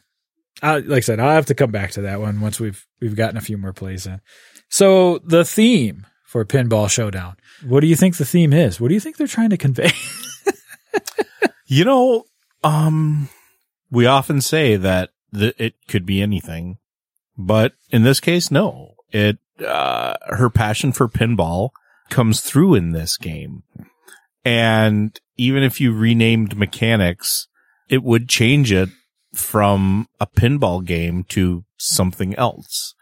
I, like I said, I'll have to come back to that one once we've, we've gotten a few more plays in. So the theme for Pinball Showdown, what do you think the theme is? What do you think they're trying to convey? You know, um, we often say that th- it could be anything, but in this case, no. It, uh, her passion for pinball comes through in this game. And even if you renamed mechanics, it would change it from a pinball game to something else.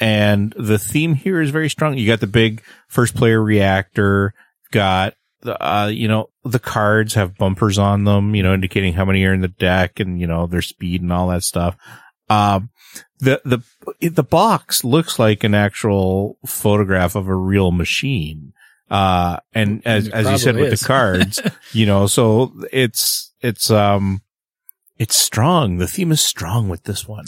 And the theme here is very strong. You got the big first player reactor, got the, uh, you know, the cards have bumpers on them, you know, indicating how many are in the deck and, you know, their speed and all that stuff. Um, the, the, the box looks like an actual photograph of a real machine. Uh, and as, as you said is. With the cards, you know, so it's, it's, um, it's strong. The theme is strong with this one.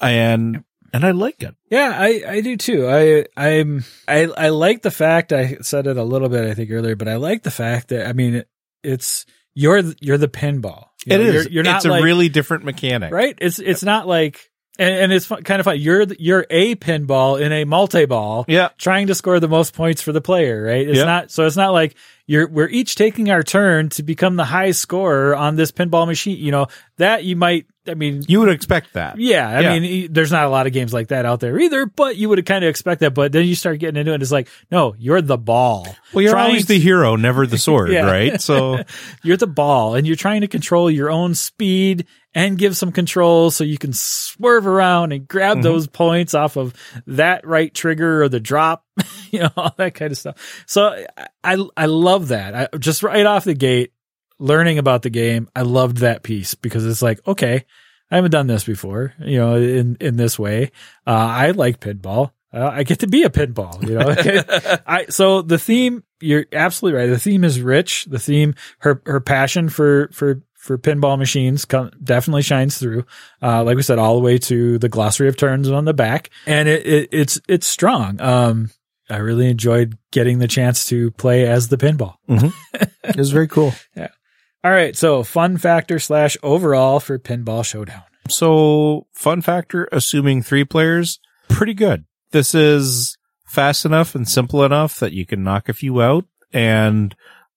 And, And I like it. Yeah, I, I do too. I I'm I I like the fact, I said it a little bit I think earlier, but I like the fact that I mean it, it's you're you're the pinball. You it know, is. You're, you're not it's a like, really different mechanic, right? It's it's not like and, and it's fun, kind of fun. You're you're a pinball in a multi-ball, yeah. trying to score the most points for the player, right? It's yeah. not so it's not like You're, we're each taking our turn to become the highest scorer on this pinball machine. You know, that you might, I mean, you would expect that. Yeah. I yeah. mean, there's not a lot of games like that out there either, but you would kind of expect that. But then you start getting into it. And it's like, no, you're the ball. Well, you're trying always to... the hero, never the sword, yeah. right? So you're the ball and you're trying to control your own speed and give some control so you can swerve around and grab mm-hmm. those points off of that right trigger or the drop, you know, all that kind of stuff. So I, I love that. I just right off the gate, learning about the game, I loved that piece because it's like, okay, I haven't done this before, you know, in, in this way. Uh, I like pinball. Uh, I get to be a pinball, you know. Okay? I, so the theme, you're absolutely right. The theme is rich. The theme, her, her passion for, for, for pinball machines come, definitely shines through. Uh, like we said, all the way to the glossary of terms on the back, and it, it it's, it's strong. Um, I really enjoyed getting the chance to play as the pinball. Mm-hmm. It was very cool. Yeah. All right, so fun factor slash overall for Pinball Showdown. So fun factor, assuming three players, pretty good. This is fast enough and simple enough that you can knock a few out. And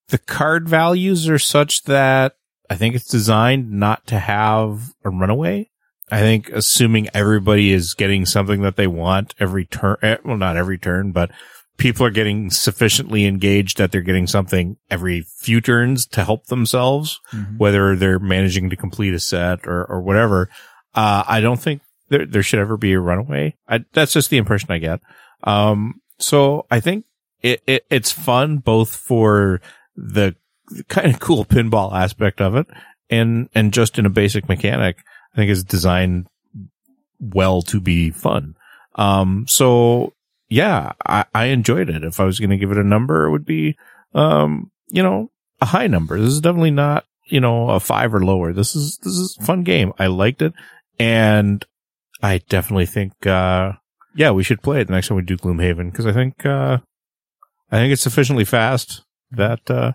the card values are such that I think it's designed not to have a runaway. I think assuming everybody is getting something that they want every turn, well, not every turn, but people are getting sufficiently engaged that they're getting something every few turns to help themselves, mm-hmm. whether they're managing to complete a set or, or whatever. Uh, I don't think there, there should ever be a runaway. I, that's just the impression I get. Um, so I think it, it, it's fun both for the kind of cool pinball aspect of it and, and just in a basic mechanic, I think it's designed well to be fun. Um, so, Yeah, I, I enjoyed it. If I was going to give it a number, it would be, um, you know, a high number. This is definitely not, you know, a five or lower. This is, this is a fun game. I liked it. And I definitely think, uh, yeah, we should play it the next time we do Gloomhaven. Cause I think, uh, I think it's sufficiently fast that, uh,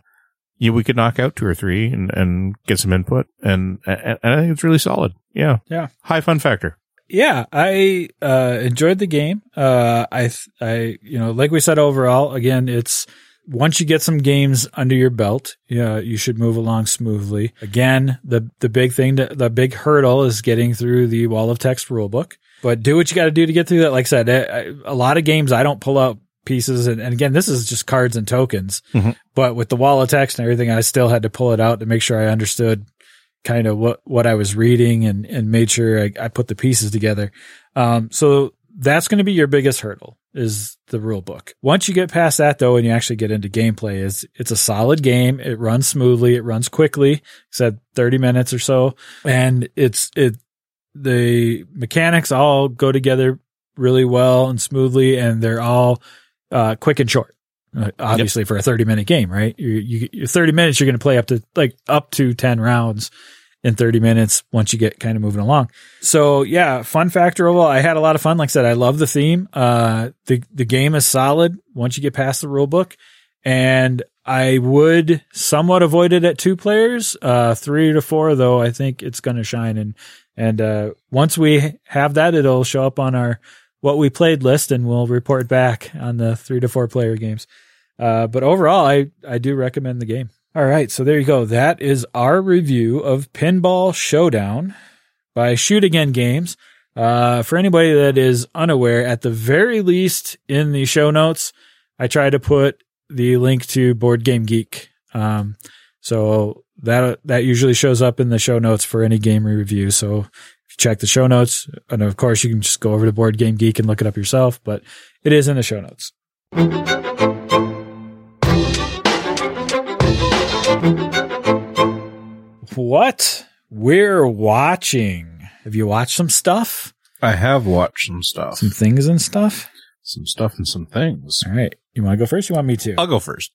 yeah, we could knock out two or three and, and get some input. And, and, and I think it's really solid. Yeah. Yeah. High fun factor. Yeah, I uh, enjoyed the game. Uh, I, I, you know, like we said, overall, again, it's once you get some games under your belt, you know, you should move along smoothly. Again, the the big thing, to, the big hurdle is getting through the wall of text rulebook. But do what you got to do to get through that. Like I said, I, I, a lot of games I don't pull out pieces, and, and again, this is just cards and tokens. Mm-hmm. But with the wall of text and everything, I still had to pull it out to make sure I understood kind of what, what I was reading and, and made sure I, I put the pieces together. Um, so that's going to be your biggest hurdle is the rule book. Once you get past that though, and you actually get into gameplay is it's a solid game. It runs smoothly. It runs quickly. Said thirty minutes or so. And it's, it, the mechanics all go together really well and smoothly. And they're all, uh, quick and short. Obviously, yep. For a thirty minute game, right? You, you, your thirty minutes, you're going to play up to like up to ten rounds in thirty minutes once you get kind of moving along. So yeah, fun factor overall. I had a lot of fun. Like I said, I love the theme. Uh, the, the game is solid once you get past the rule book, and I would somewhat avoid it at two players, uh, three to four though. I think it's going to shine. And, and, uh, once we have that, it'll show up on our, what we played list, and we'll report back on the three to four player games. Uh, but overall, I, I do recommend the game. All right. So there you go. That is our review of Pinball Showdown by Shoot Again Games. Uh, for anybody that is unaware, at the very least in the show notes, I try to put the link to Board Game Geek. Um, so that, that usually shows up in the show notes for any game review. So check the show notes. And of course, you can just go over to Board Game Geek and look it up yourself, but it is in the show notes. What we're watching. Have you watched some stuff? I have watched some stuff. Some things and stuff? Some stuff and some things. All right. You want to go first? You want me to? I'll go first.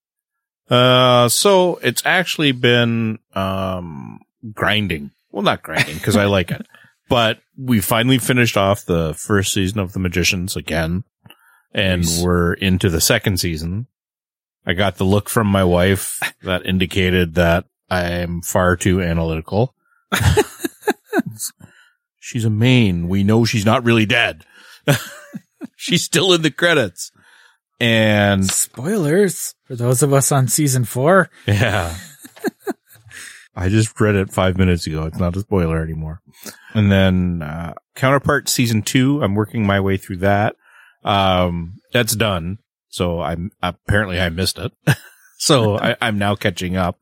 Uh, so it's actually been, um, grinding. Well, not grinding because I like it. But we finally finished off the first season of The Magicians again, and nice. We're into the second season. I got the look from my wife that indicated that I am far too analytical. She's a main. We know she's not really dead. She's still in the credits. And spoilers for those of us on season four. Yeah. I just read it five minutes ago. It's not a spoiler anymore. And then uh, Counterpart season two. I'm working my way through that. Um, that's done. So I'm apparently I missed it. So I, I'm now catching up.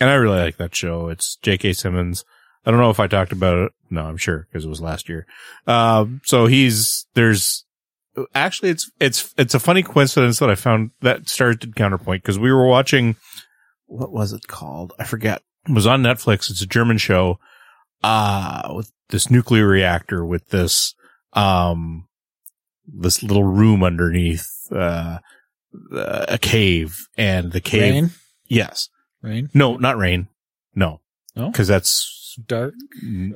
And I really like that show. It's J K. Simmons. I don't know if I talked about it. No, I'm sure, because it was last year. Um, so he's, there's, actually, it's, it's, it's a funny coincidence that I found that started Counterpoint, because we were watching, what was it called? I forget. It was on Netflix. It's a German show, uh, with this nuclear reactor with this, um, this little room underneath, uh, a cave, and the cave. Rain? Yes. Rain? No, not Rain. No. No? Because that's, Dark,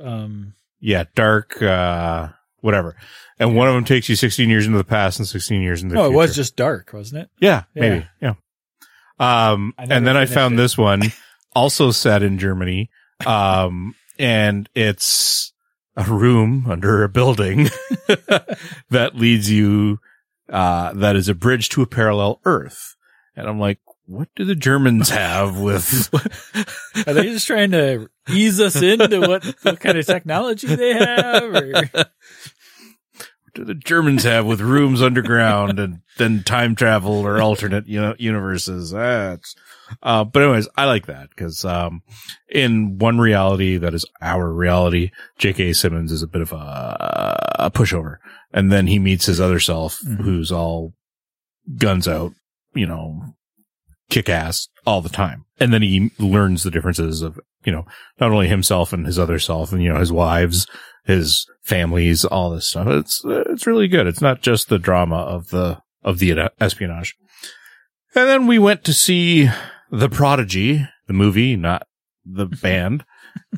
um, yeah, Dark, uh, whatever. And yeah. One of them takes you sixteen years into the past and sixteen years into the oh, future. Oh, it was just Dark, wasn't it? Yeah, yeah. Maybe. Yeah. Um, and then I found it. This one also set in Germany. Um, and it's a room under a building that leads you, uh, that is a bridge to a parallel Earth. And I'm like, what do the Germans have with? Are they just trying to ease us into what, what kind of technology they have? Or? What do the Germans have with rooms underground and then time travel or alternate, you know, universes? Ah, uh, but anyways, I like that because um, in one reality that is our reality, J K. Simmons is a bit of a, a pushover, and then he meets his other self, mm-hmm. who's all guns out, you know. Kick ass all the time. And then he learns the differences of, you know, not only himself and his other self and, you know, his wives, his families, all this stuff. It's, it's really good. It's not just the drama of the, of the espionage. And then we went to see The Prodigy, the movie, not the band.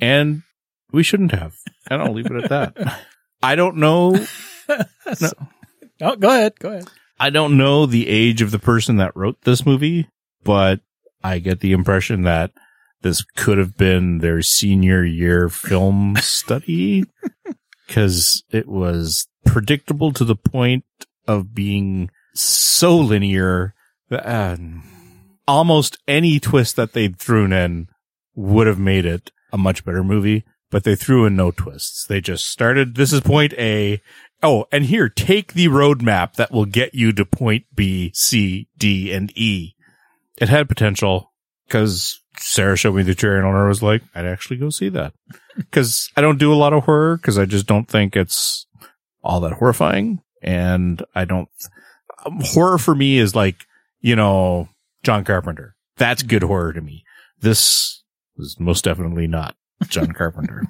And we shouldn't have. And I'll leave it at that. I don't know. No. Oh, go ahead. Go ahead. I don't know the age of the person that wrote this movie. But I get the impression that this could have been their senior year film study, because it was predictable to the point of being so linear that uh, almost any twist that they'd thrown in would have made it a much better movie. But they threw in no twists. They just started, this is point A. Oh, and here, take the roadmap that will get you to point B, C, D, and E. It had potential because Sarah showed me the trailer and I was like, I'd actually go see that, because I don't do a lot of horror, because I just don't think it's all that horrifying. And I don't um, horror for me is like, you know, John Carpenter. That's good horror to me. This was most definitely not John Carpenter.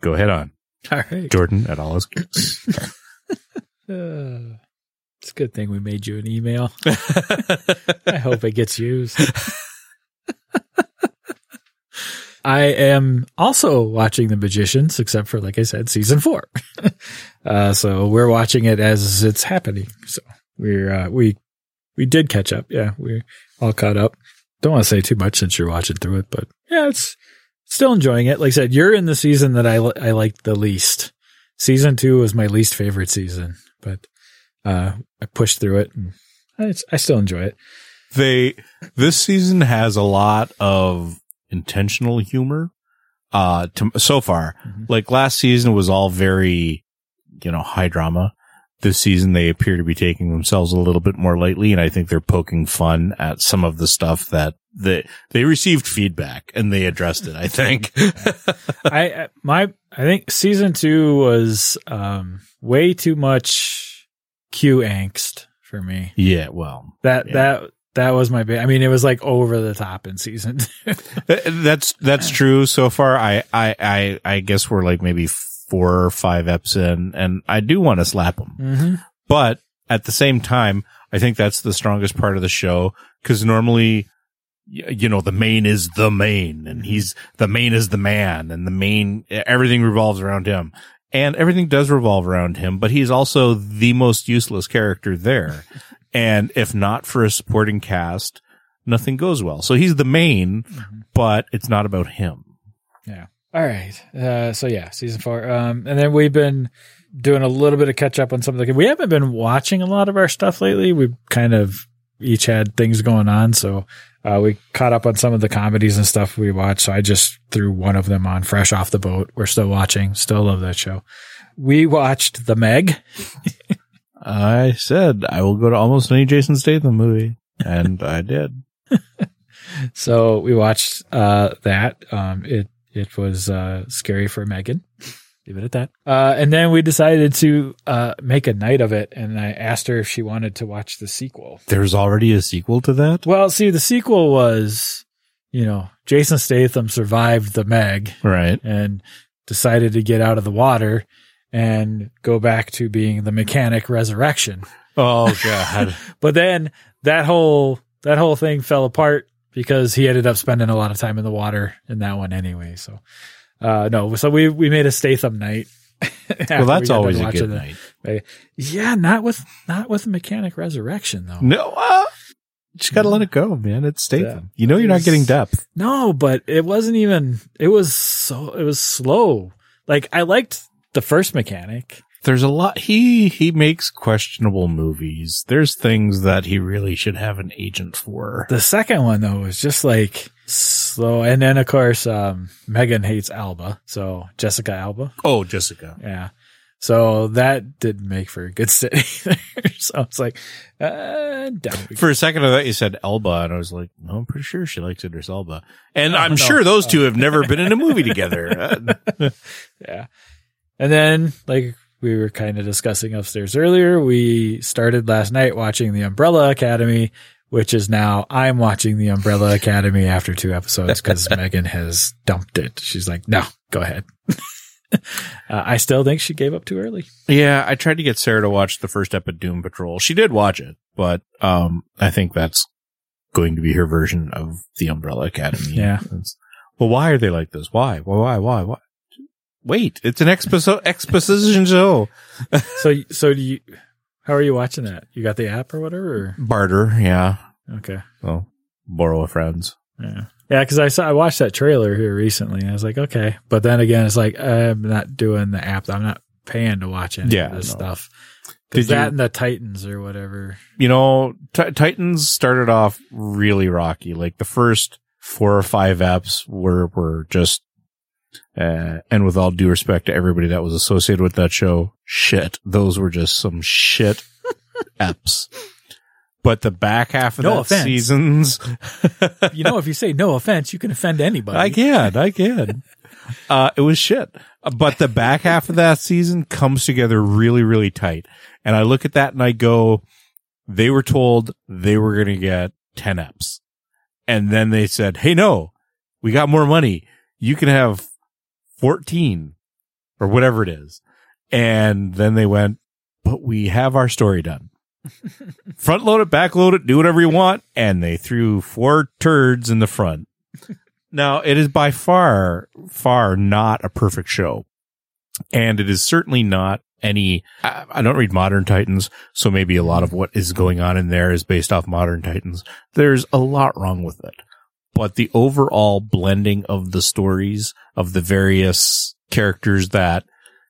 Go ahead on. All right. Jordan at All Us Geeks. uh. It's a good thing we made you an email. I hope it gets used. I am also watching The Magicians, except for, like I said, season four. uh, so we're watching it as it's happening. So we're, uh, we, we did catch up. Yeah. We're all caught up. Don't want to say too much since you're watching through it, but yeah, it's still enjoying it. Like I said, you're in the season that I, I liked the least. Season two was my least favorite season, but Uh, I pushed through it, and I, I still enjoy it. They, this season has a lot of intentional humor, uh, to, so far. Mm-hmm. Like last season was all very, you know, high drama. This season they appear to be taking themselves a little bit more lightly, and I think they're poking fun at some of the stuff that they, they received feedback and they addressed it, I think. I, my, I think season two was, um, way too much Q angst for me. Yeah, well, that yeah. that that was my big. I mean, it was like over the top in season two. that's that's true so far. I, I I I guess we're like maybe four or five eps in, and I do want to slap them, mm-hmm. but at the same time, I think that's the strongest part of the show, because normally, you know, the main is the main, and he's the main is the man, and the main everything revolves around him. And everything does revolve around him, but he's also the most useless character there. And if not for a supporting cast, nothing goes well. So he's the main, mm-hmm. but it's not about him. Yeah. All right. Uh, so yeah, season four. Um, and then we've been doing a little bit of catch up on some of the, we haven't been watching a lot of our stuff lately. We've kind of each had things going on. So uh, we caught up on some of the comedies and stuff we watched. So I just threw one of them on fresh off the boat. We're still watching. Still love that show. We watched The Meg. I said I will go to almost any Jason Statham movie, and I did. So we watched uh, that. Um, it it was uh, scary for Megan. Leave it at that. Uh, and then we decided to uh, make a night of it, and I asked her if she wanted to watch the sequel. There's already a sequel to that? Well, see, the sequel was, you know, Jason Statham survived the Meg, right, and decided to get out of the water and go back to being the Mechanic Resurrection. Oh, God. But then that whole that whole thing fell apart because he ended up spending a lot of time in the water in that one anyway. So, uh, no. So we we made a Statham night. Well, that's we always a good night. It. Yeah, not with not with Mechanic Resurrection, though. No, uh, just got to yeah. let it go, man. It's Statham. Yeah. You know you're was, not getting depth. No, but it wasn't even – it was so – it was slow. Like, I liked – the first Mechanic. There's a lot. He, he makes questionable movies. There's things that he really should have an agent for. The second one, though, was just like slow. And then, of course, um, Megan hates Alba. So Jessica Alba. Oh, Jessica. Yeah. So that didn't make for a good sit either. So I was like, uh, for a second, I thought you said Elba, and I was like, no, I'm pretty sure she likes Idris Elba. And oh, I'm no. sure those two have never been in a movie together. Yeah. And then, like we were kind of discussing upstairs earlier, we started last night watching The Umbrella Academy, which is now I'm watching The Umbrella Academy after two episodes because Megan has dumped it. She's like, no, go ahead. uh, I still think she gave up too early. Yeah, I tried to get Sarah to watch the first ep of Doom Patrol. She did watch it, but um, I think that's going to be her version of The Umbrella Academy. Yeah. Well, why are they like this? Why? Why? Why? Why? Why? Wait, it's an expo- exposition show. so, so do you, how are you watching that? You got the app or whatever? Or? Barter, yeah. Okay. Well, borrow a friend's. Yeah. Yeah, because I saw, I watched that trailer here recently and I was like, okay. But then again, it's like, I'm not doing the app. I'm not paying to watch any yeah, of this no. stuff. Did that you, and the Titans or whatever. You know, t- Titans started off really rocky. Like the first four or five apps were, were just, Uh, and with all due respect to everybody that was associated with that show, shit, those were just some shit eps. But the back half of no that offense. seasons, you know, if you say no offense, you can offend anybody. I can, I can. uh, it was shit. But the back half of that season comes together really, really tight. And I look at that and I go, they were told they were going to get ten eps. And then they said, hey, no, we got more money. You can have fourteen or whatever it is. And then they went, but we have our story done. Front load it, back load it, do whatever you want. And they threw four turds in the front. Now, it is by far, far not a perfect show. And it is certainly not any, I, I don't read Modern Titans. So maybe a lot of what is going on in there is based off Modern Titans. There's a lot wrong with it. But the overall blending of the stories of the various characters that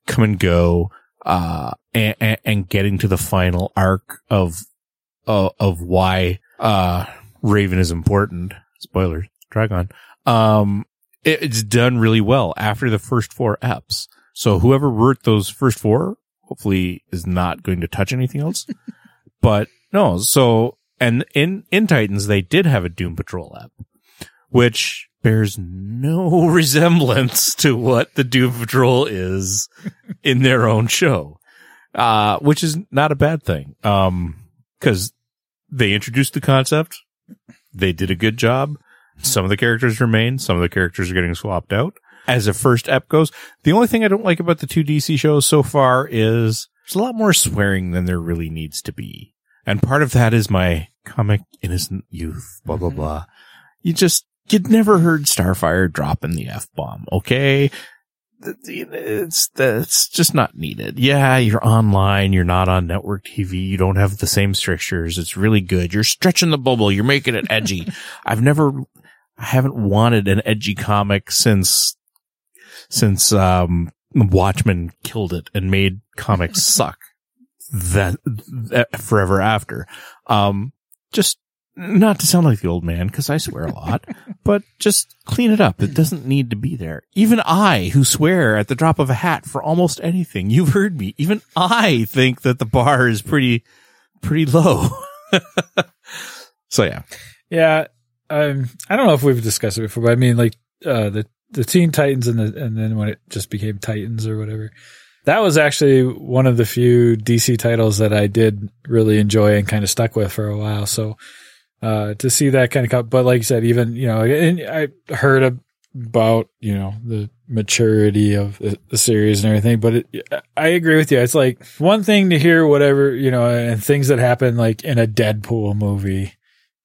come and go, uh, and, and getting to the final arc of, uh, of why, uh, Raven is important. Spoilers. Dragon. Um, it, it's done really well after the first four eps. So whoever wrote those first four hopefully is not going to touch anything else. But no, so, and in, in Titans, they did have a Doom Patrol app, which bears no resemblance to what the Doom Patrol is in their own show, uh, which is not a bad thing, um, because they introduced the concept, they did a good job. Some of the characters remain, some of the characters are getting swapped out. As a first ep goes, the only thing I don't like about the two D C shows so far is there's a lot more swearing than there really needs to be, and part of that is my comic innocent youth, blah blah blah. You just You'd never heard Starfire dropping the F-bomb, okay? It's, that's just not needed. Yeah, you're online. You're not on network T V. You don't have the same strictures. It's really good. You're stretching the bubble. You're making it edgy. I've never, I haven't wanted an edgy comic since, since, um, Watchmen killed it and made comics suck that, that forever after. Um, just not to sound like the old man, because I swear a lot, but just clean it up. It doesn't need to be there. Even I, who swear at the drop of a hat for almost anything, you've heard me, even I think that the bar is pretty, pretty low. So yeah. Yeah. Um, I don't know if we've discussed it before, but I mean, like, uh, the, the Teen Titans and the, and then when it just became Titans or whatever, that was actually one of the few D C titles that I did really enjoy and kind of stuck with for a while. So, uh, to see that kind of come, but like you said, even, you know, and I heard about, you know, the maturity of the, the series and everything, but it, I agree with you. It's like one thing to hear whatever, you know, and things that happen like in a Deadpool movie,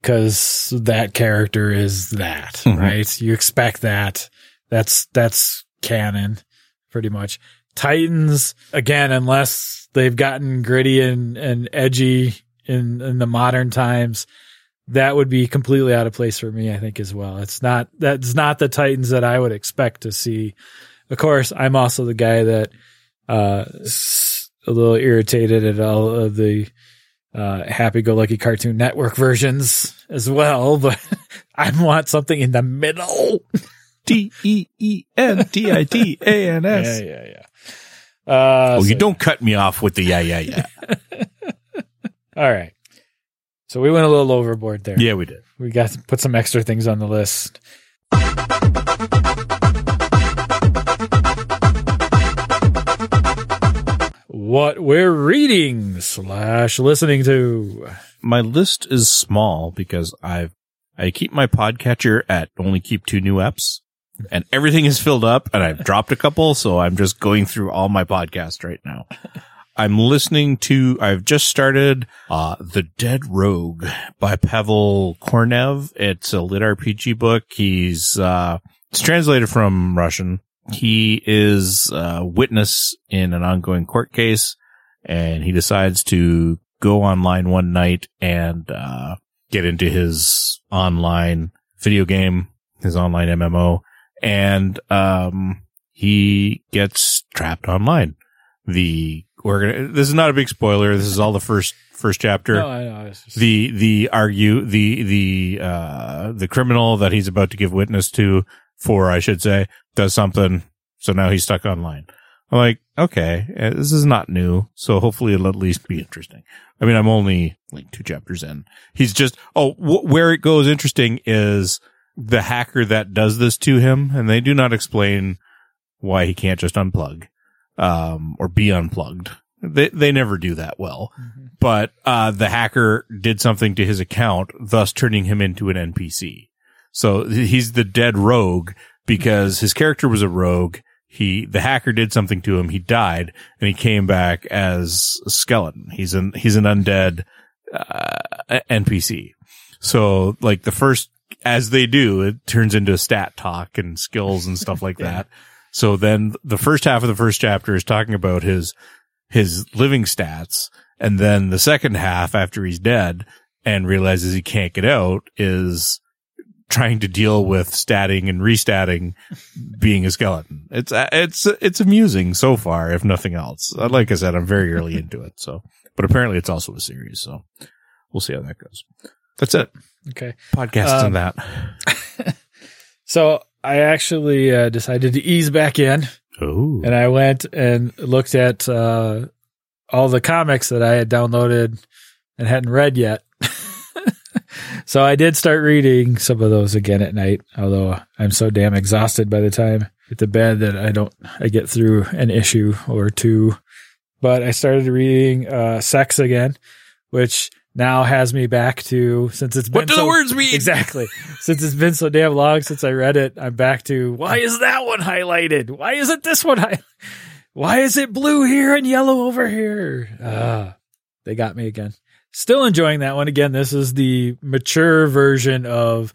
because that character is that, mm-hmm. right? You expect that. That's, that's canon pretty much. Titans, again, unless they've gotten gritty and, and edgy in, in the modern times, that would be completely out of place for me, I think, as well. It's not, that's not the Titans that I would expect to see. Of course, I'm also the guy that, uh, is a little irritated at all of the, uh, happy-go-lucky Cartoon Network versions as well, but I want something in the middle. D E E N T I T A N S. Yeah, yeah, yeah. Uh, oh, so, you don't yeah. cut me off with the yeah, yeah, yeah. All right. So we went a little overboard there. Yeah, we did. We got to put some extra things on the list. What we're reading slash listening to. My list is small because I've I keep my podcatcher at only keep two new apps, and everything is filled up, and I've dropped a couple, so I'm just going through all my podcasts right now. I'm listening to, I've just started uh The Dead Rogue by Pavel Kornev. It's a lit R P G book. He's, uh it's translated from Russian. He is a witness in an ongoing court case, and he decides to go online one night and uh get into his online video game, his online M M O, and um he gets trapped online. The organ- this is not a big spoiler. This is all the first first chapter. No, I know. It's just- the the argue the the uh the criminal that he's about to give witness to for, I should say, does something, so now he's stuck online. I'm like, okay, this is not new, so hopefully it'll at least be interesting. I mean, I'm only like two chapters in. He's just, oh, wh- where it goes interesting is the hacker that does this to him, and they do not explain why he can't just unplug, um, or be unplugged. They, they never do that well. Mm-hmm. But, uh, the hacker did something to his account, thus turning him into an N P C. So he's the dead rogue because his character was a rogue. He, the hacker did something to him. He died, and he came back as a skeleton. He's an, he's an undead, uh, N P C. So like the first, as they do, it turns into a stat talk and skills and stuff like yeah. that. So then the first half of the first chapter is talking about his, his living stats. And then the second half, after he's dead and realizes he can't get out, is trying to deal with statting and restatting being a skeleton. It's, it's, it's amusing so far, if nothing else. Like I said, I'm very early into it. So, but apparently it's also a series. So we'll see how that goes. That's it. Okay. Podcasts um, and that. So I actually uh, decided to ease back in. Ooh. And I went and looked at uh, all the comics that I had downloaded and hadn't read yet. So I did start reading some of those again at night, although I'm so damn exhausted by the time I get to bed that I don't, I get through an issue or two. But I started reading uh, Sex again, which now has me back to, since it's been What do so, the words mean? Exactly. Since it's been so damn long since I read it, I'm back to, why is that one highlighted? Why isn't this one highlighted? Why is it blue here and yellow over here? Uh, they got me again. Still enjoying that one. Again, this is the mature version of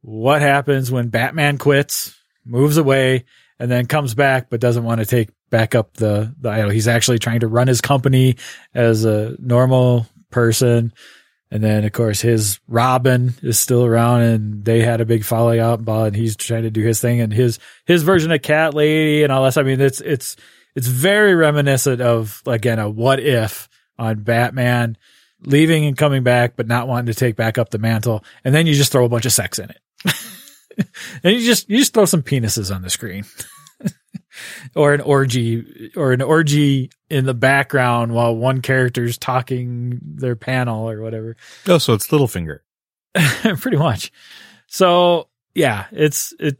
what happens when Batman quits, moves away, and then comes back, but doesn't want to take back up the, the idol. He's actually trying to run his company as a normal person And then, of course, his Robin is still around, and they had a big falling out, and he's trying to do his thing, and his his version of Cat Lady and all that. I mean, it's it's it's very reminiscent of, again, a what if on Batman leaving and coming back, but not wanting to take back up the mantle. And then you just throw a bunch of sex in it, and you just you just throw some penises on the screen, or an orgy, or an orgy in the background while one character's talking their panel or whatever. Oh, so it's Littlefinger. Pretty much. So yeah, it's, it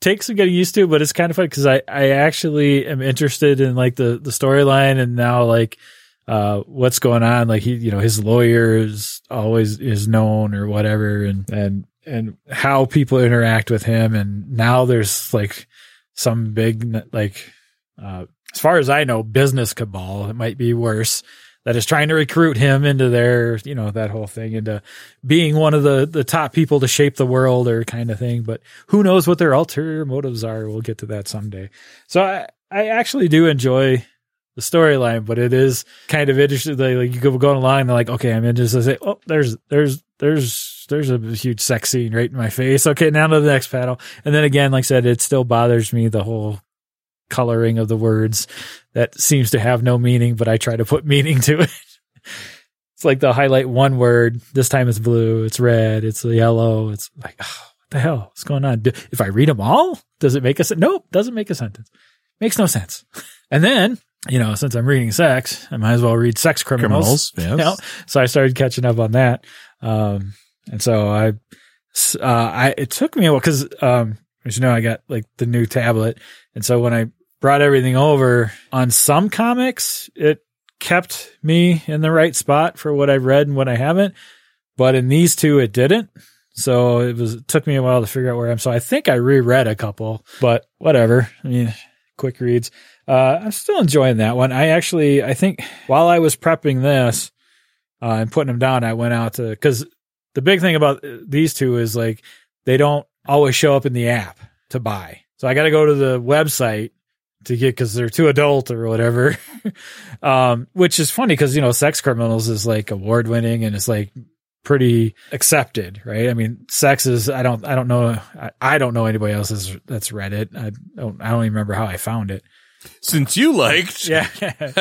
takes some getting used to, but it's kind of fun because I, I actually am interested in like the, the storyline and now like, uh, what's going on. Like he, you know, his lawyer is always is known or whatever, and, and, and how people interact with him. And now there's like some big, like, uh, as far as I know, business cabal, it might be worse, that is trying to recruit him into their, you know, that whole thing, into being one of the, the top people to shape the world or kind of thing. But who knows what their ulterior motives are? We'll get to that someday. So I, I actually do enjoy the storyline, but it is kind of interesting. Like, like you go going along and they're like, okay, I'm interested. Say, oh, there's, there's, there's, there's a huge sex scene right in my face. Okay. Now to the next panel. And then again, like I said, it still bothers me, the whole coloring of the words that seems to have no meaning, but I try to put meaning to it. It's like they'll highlight one word. This time it's blue, it's red, it's yellow. It's like, oh, what the hell? What's going on? Do, if I read them all, does it make a sentence? Nope. Doesn't make a sentence. Makes no sense. And then, you know, since I'm reading sex, I might as well read Sex Criminals. Criminals, yes. You know? So I started catching up on that. Um, and so I, uh, I, it took me a while because, um, as you know, I got like the new tablet. And so when I brought everything over on some comics, it kept me in the right spot for what I've read and what I haven't. But in these two, it didn't. So it was, it took me a while to figure out where I am. So I think I reread a couple, but whatever. I mean, quick reads. Uh, I'm still enjoying that one. I actually, I think while I was prepping this uh, and putting them down, I went out to, because the big thing about these two is like, they don't always show up in the app to buy. So I got to go to the website to get, because they're too adult or whatever, um, which is funny because, you know, Sex Criminals is like award winning and it's like pretty accepted, right? I mean, Sex is, I don't, I don't know. I, I don't know anybody else that's, that's read it. I don't, I don't even remember how I found it. Since you liked. Yeah.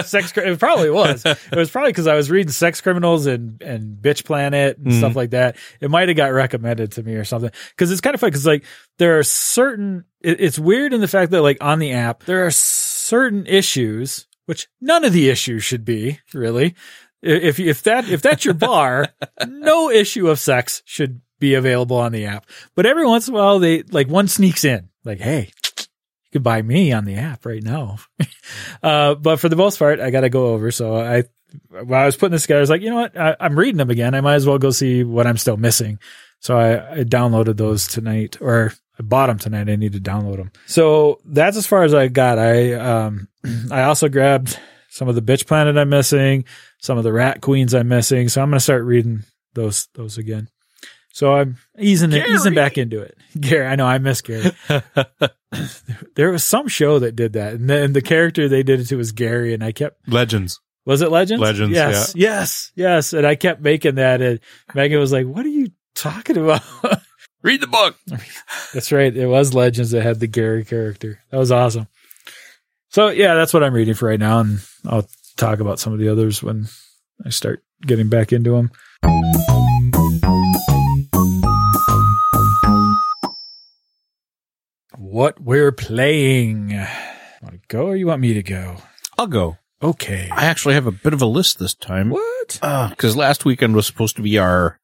Sex, it probably was. It was probably because I was reading Sex Criminals and, and Bitch Planet and mm. stuff like that. It might have got recommended to me or something. Because it's kind of funny because, like, there are certain – it's weird in the fact that, like, on the app, there are certain issues, which none of the issues should be, really. If if that if that's your bar, no issue of sex should be available on the app. But every once in a while, they like one sneaks in. Like, hey – could buy me on the app right now. uh, but for the most part, I got to go over. So I, while I was putting this together, I was like, you know what? I, I'm reading them again. I might as well go see what I'm still missing. So I, I downloaded those tonight, or I bought them tonight. I need to download them. So that's as far as I got. I, um, I also grabbed some of the Bitch Planet I'm missing, some of the Rat Queens I'm missing. So I'm going to start reading those, those again. So I'm easing it, easing back into it. Gary, I know I miss Gary. There was some show that did that, and then the character they did it to was Gary, and I kept Legends. Was it Legends? Legends. Yes, yeah. yes, yes. And I kept making that, and Megan was like, "What are you talking about? Read the book." That's right. It was Legends that had the Gary character. That was awesome. So yeah, that's what I'm reading for right now, and I'll talk about some of the others when I start getting back into them. What we're playing. Want to go or you want me to go? I'll go. Okay. I actually have a bit of a list this time. What? Because uh, last weekend was supposed to be our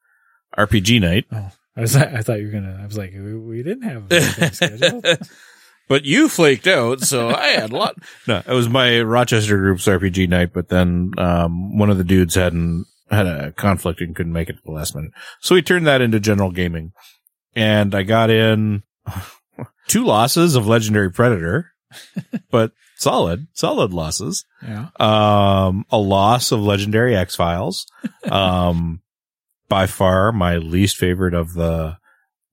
R P G night. Oh, I was. I thought you were going to. I was like, we, we didn't have anything scheduled. But you flaked out, so I had a lot. No, it was my Rochester group's R P G night, but then um, one of the dudes had an, had a conflict and couldn't make it at the last minute. So we turned that into general gaming. And I got in... Two losses of Legendary Predator, but solid, solid losses. Yeah. Um, a loss of Legendary X-Files. Um, by far my least favorite of the,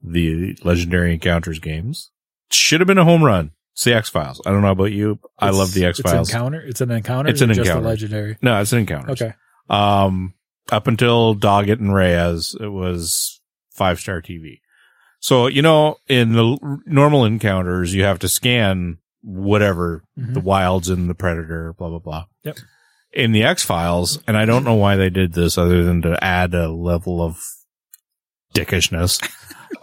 the Legendary Encounters games. Should have been a home run. It's the X-Files. I don't know about you. It's, I love the X-Files. It's an encounter. It's an encounter. It's an encounter. Just a legendary. No, it's an encounter. Okay. Um, up until Doggett and Reyes, it was five-star T V. So, you know, in the normal encounters, you have to scan whatever, mm-hmm. the wilds and the predator, blah, blah, blah. Yep. In the X-Files, and I don't know why they did this other than to add a level of dickishness,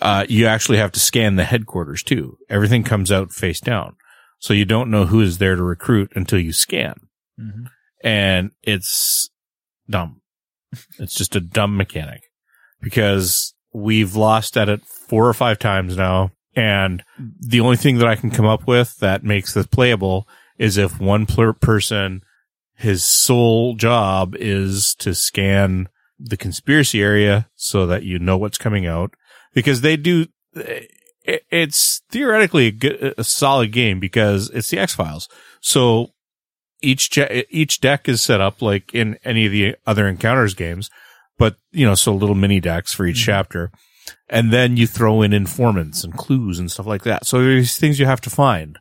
uh, you actually have to scan the headquarters, too. Everything comes out face down. So you don't know who is there to recruit until you scan. Mm-hmm. And it's dumb. It's just a dumb mechanic because we've lost at it four or five times now. And the only thing that I can come up with that makes this playable is if one per- person, his sole job is to scan the conspiracy area so that you know what's coming out, because they do. It's theoretically a, good, a solid game because it's the X-Files. So each je- each deck is set up like in any of the other Encounters games, but, you know, so little mini decks for each mm-hmm. chapter. And then you throw in informants and clues and stuff like that. So there's things you have to find,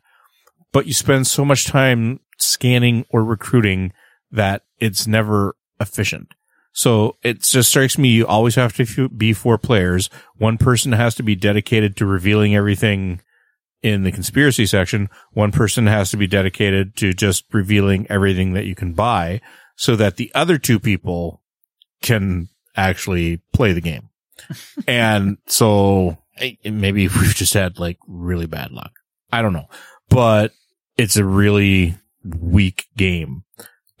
but you spend so much time scanning or recruiting that it's never efficient. So it just strikes me, you always have to be four players. One person has to be dedicated to revealing everything in the conspiracy section. One person has to be dedicated to just revealing everything that you can buy so that the other two people can actually play the game. And so maybe we've just had like really bad luck. I don't know, but it's a really weak game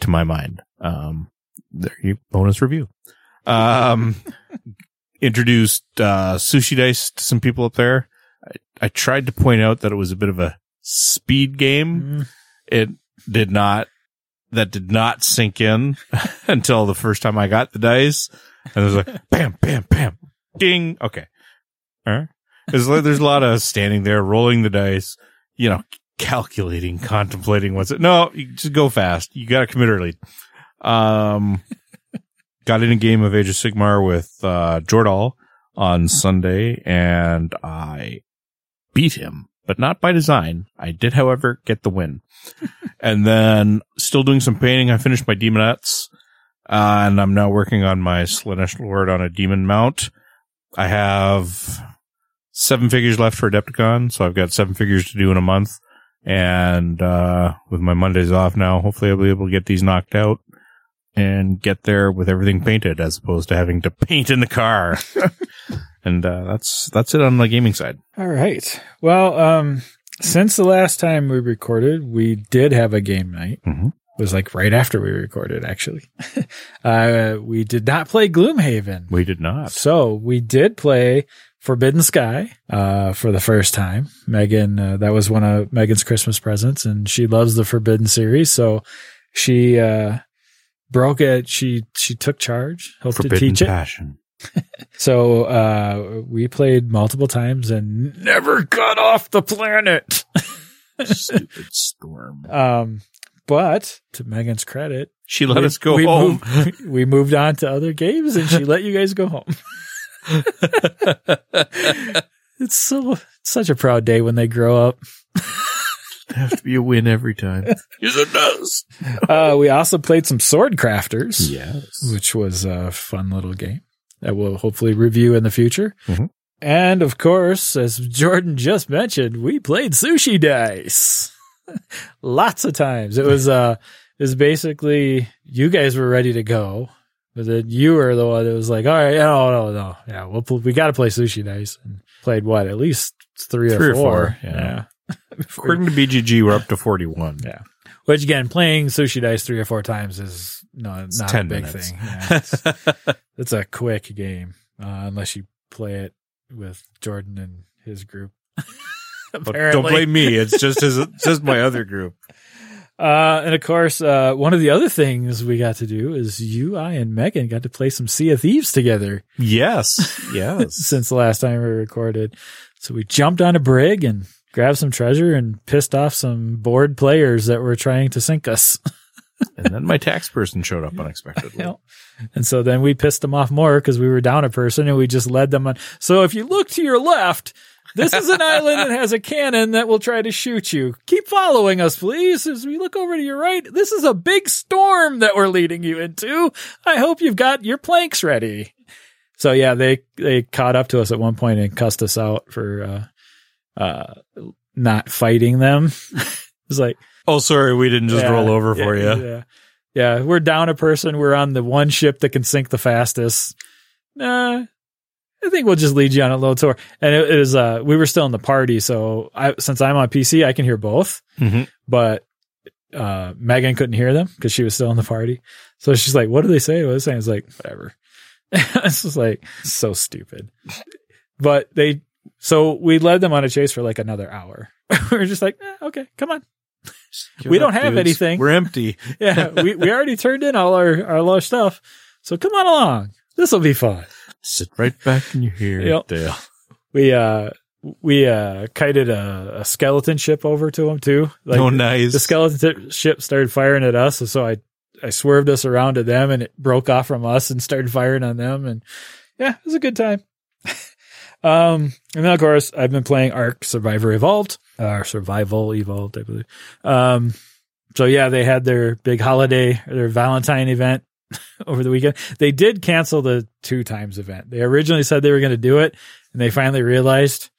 to my mind. Um, there you bonus review. Um, introduced, uh, Sushi Dice to some people up there. I, I tried to point out that it was a bit of a speed game. Mm. It did not, that did not sink in until the first time I got the dice. And it was like, bam, bam, bam, ding. Okay. All right. There's, there's a lot of standing there, rolling the dice, you know, calculating, contemplating what's it. No, you just go fast. You got to commit early. Um, got in a game of Age of Sigmar with, uh, Jordal on Sunday, and I beat him, but not by design. I did, however, get the win. And then still doing some painting. I finished my Demonettes. Uh, and I'm now working on my Slaanesh Lord on a demon mount. I have seven figures left for Adepticon, so I've got seven figures to do in a month. And uh with my Mondays off now, hopefully I'll be able to get these knocked out and get there with everything painted as opposed to having to paint in the car. And uh that's that's it on the gaming side. All right. Well, um since the last time we recorded, we did have a game night. Mm-hmm. Was like right after we recorded, actually. uh, we did not play Gloomhaven. We did not. So we did play Forbidden Sky uh, for the first time. Megan, uh, that was one of Megan's Christmas presents, and she loves the Forbidden series. So she uh, broke it. She she took charge, helped to teach it. Forbidden passion. So uh, we played multiple times and never got off the planet. Stupid storm. Um. But to Megan's credit, she let we, us go we home. Moved, we moved on to other games, and she let you guys go home. It's so it's such a proud day when they grow up. Have to be a win every time. Yes, it does. uh, we also played some Sword Crafters, yes, which was a fun little game that we'll hopefully review in the future. Mm-hmm. And of course, as Jordan just mentioned, we played Sushi Dice. Lots of times. It was uh it was basically you guys were ready to go, but then you were the one that was like, all right, no, no, no. Yeah, we'll pl- we gotta play Sushi Dice, and played what, at least three, three or, four. or four. Yeah. yeah. According to B G G, we're up to forty one. Yeah. Which again, playing Sushi Dice three or four times is no it's not a big minutes. thing. Yeah, it's, it's a quick game. Uh, unless you play it with Jordan and his group. Apparently. Don't blame me. It's just his, it's just my other group. Uh, and of course, uh, one of the other things we got to do is you, I, and Megan got to play some Sea of Thieves together. Yes. Yes. Since the last time we recorded. So we jumped on a brig and grabbed some treasure and pissed off some bored players that were trying to sink us. And then my tax person showed up unexpectedly. And so then we pissed them off more because we were down a person, and we just led them on. So if you look to your left, This is an island that has a cannon that will try to shoot you. Keep following us, please. As we look over to your right, this is a big storm that we're leading you into. I hope you've got your planks ready. So yeah, they, they caught up to us at one point and cussed us out for uh, uh, not fighting them. It's like, oh, sorry, we didn't just yeah, roll over yeah, for yeah, you. Yeah. Yeah, we're down a person. We're on the one ship that can sink the fastest. Nah, I think we'll just lead you on a low tour. And it, it was, uh, we were still in the party. So I, since I'm on P C, I can hear both. Mm-hmm. But uh, Megan couldn't hear them because she was still in the party. So she's like, what do they say? What are they saying? It's like, whatever. It's just like, so stupid. But they, so we led them on a chase for like another hour. We were just like, eh, okay, come on. Give we up, don't have dudes. Anything. We're empty. Yeah, we, we already turned in all our, our lush stuff. So come on along. This will be fun. Sit right back in your ear, yep. Dale. We uh we uh kited a, a skeleton ship over to him too. Like, oh, nice. The skeleton ship started firing at us, and so I I swerved us around to them, and it broke off from us and started firing on them. And yeah, it was a good time. Um, and then of course I've been playing ARC Survivor Evolved, or uh, Survival Evolved, I believe. Um, so yeah, they had their big holiday, their Valentine event over the weekend. They did cancel the two times event. They originally said they were going to do it, and they finally realized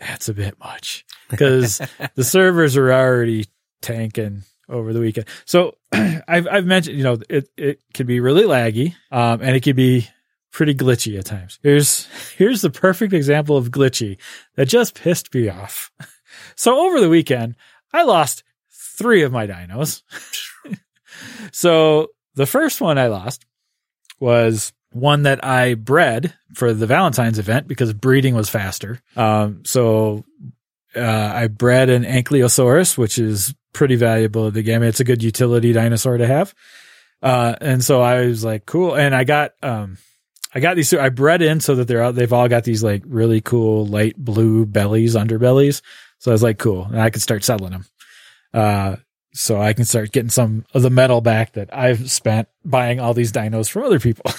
that's a bit much because the servers are already tanking over the weekend. So I've, I've mentioned, you know, it, it could be really laggy, um, and it could be pretty glitchy at times. Here's here's the perfect example of glitchy that just pissed me off. So over the weekend, I lost three of my dinos. So the first one I lost was one that I bred for the Valentine's event because breeding was faster. Um, so uh, I bred an Ankylosaurus, which is pretty valuable to the game. It's a good utility dinosaur to have. Uh, and so I was like, cool. And I got... Um, I got these, I bred in so that they're out. They've all got these like really cool light blue bellies, underbellies. So I was like, cool. And I could start selling them. Uh, so I can start getting some of the metal back that I've spent buying all these dinos from other people.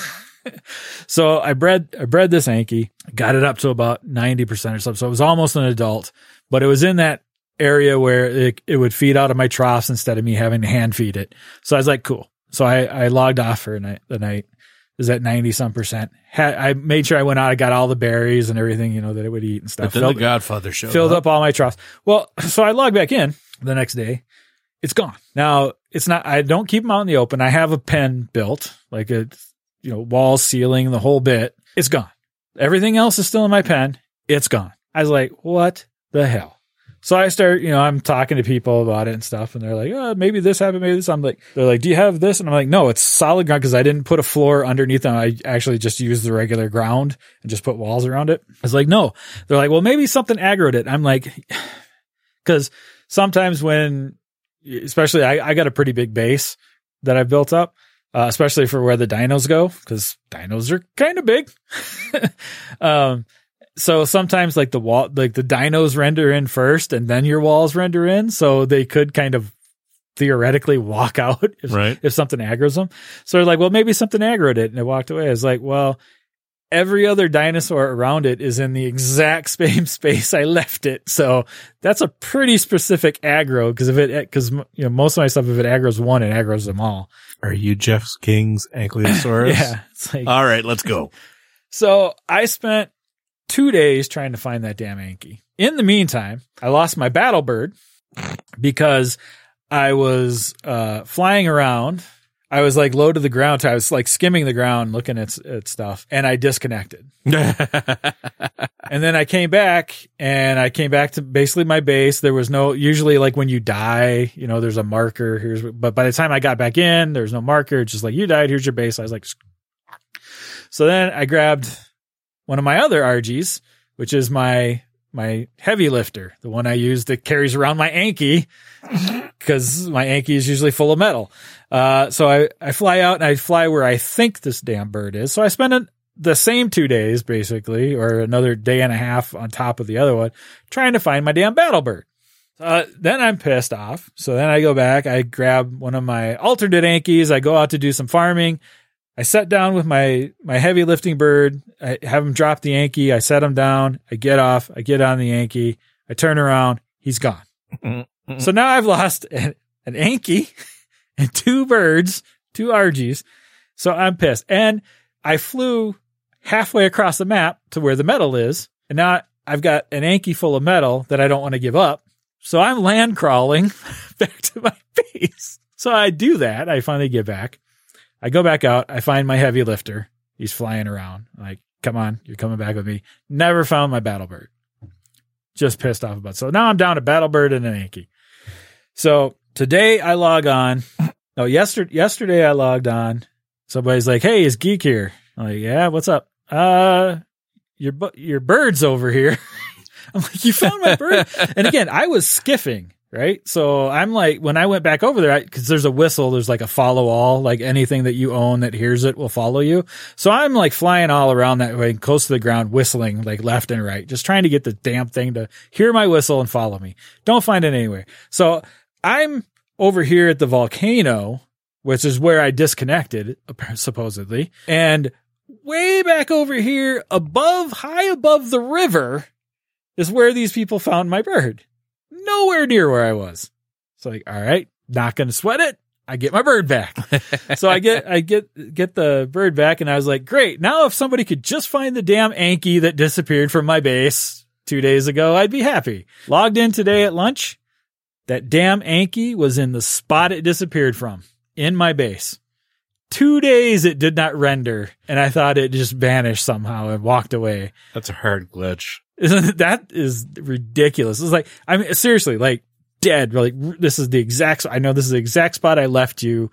So I bred, I bred this Anky, got it up to about ninety percent or something. So it was almost an adult, but it was in that area where it, it would feed out of my troughs instead of me having to hand feed it. So I was like, cool. So I, I logged off for night, the night. Is that ninety some percent? Had, I made sure I went out. I got all the berries and everything, you know, that it would eat and stuff. But then filled, the Godfather showed filled up. up all my troughs. Well, so I log back in the next day. It's gone. Now it's not, I don't keep them out in the open. I have a pen built, like a, you know, wall, ceiling, the whole bit. It's gone. Everything else is still in my pen. It's gone. I was like, what the hell? So I start, you know, I'm talking to people about it and stuff, and they're like, oh, maybe this happened, maybe this. I'm like, they're like, do you have this? And I'm like, no, it's solid ground because I didn't put a floor underneath them. I actually just used the regular ground and just put walls around it. I was like, no. They're like, well, maybe something aggroed it. I'm like, because sometimes when, especially I, I got a pretty big base that I built up, uh, especially for where the dinos go, because dinos are kind of big. um So sometimes like the wall, like the dinos render in first and then your walls render in. So they could kind of theoretically walk out if, right. if something aggroes them. So they're like, well, maybe something aggroed it and it walked away. I was like, well, every other dinosaur around it is in the exact same space I left it. So that's a pretty specific aggro. Cause if it, cause you know, most of my stuff, if it aggroes one, it aggroes them all. Are you Jeff King's Ankylosaurus? Yeah. It's like, all right, let's go. So I spent two days trying to find that damn Anky. In the meantime, I lost my battle bird because I was uh, flying around. I was like low to the ground. I was like skimming the ground, looking at, at stuff, and I disconnected. And then I came back, and I came back to basically my base. There was no, usually like when you die, you know, there's a marker. Here's, but by the time I got back in, there was no marker. It's just like, you died. Here's your base. I was like, Sk-. So then I grabbed one of my other R Gs, which is my my heavy lifter, the one I use that carries around my Anky, because my Anky is usually full of metal. Uh, so I, I fly out and I fly where I think this damn bird is. So I spent an, the same two days, basically, or another day and a half on top of the other one, trying to find my damn battle bird. Uh, then I'm pissed off. So then I go back. I grab one of my alternate Ankies. I go out to do some farming. I sat down with my, my heavy lifting bird. I have him drop the Anky. I set him down. I get off. I get on the Anky. I turn around. He's gone. So now I've lost an, an Anky and two birds, two Argies. So I'm pissed. And I flew halfway across the map to where the metal is. And now I've got an Anky full of metal that I don't want to give up. So I'm land crawling back to my base. So I do that. I finally get back. I go back out. I find my heavy lifter. He's flying around. I'm like, come on, you're coming back with me. Never found my battle bird. Just pissed off about it. So now I'm down to battle bird and an Anky. So today I log on. No, yesterday, yesterday I logged on. Somebody's like, hey, is Geek here? I'm like, yeah, what's up? Uh, your, your bird's over here. I'm like, you found my bird. And again, I was skiffing. Right. So I'm like, when I went back over there, because there's a whistle, there's like a follow all, like anything that you own that hears it will follow you. So I'm like flying all around that way, close to the ground, whistling like left and right, just trying to get the damn thing to hear my whistle and follow me. Don't find it anywhere. So I'm over here at the volcano, which is where I disconnected, supposedly. And way back over here, above, high above the river is where these people found my bird. Nowhere near where I was. It's like, all right, not going to sweat it. I get my bird back. So I get, I get, get the bird back. And I was like, great. Now if somebody could just find the damn Anky that disappeared from my base two days ago, I'd be happy. Logged in today at lunch. That damn Anky was in the spot it disappeared from in my base. Two days it did not render. And I thought it just vanished somehow and walked away. That's a hard glitch. Isn't that is ridiculous? It's like, I mean, seriously, like dead. Like this is the exact. I know this is the exact spot I left you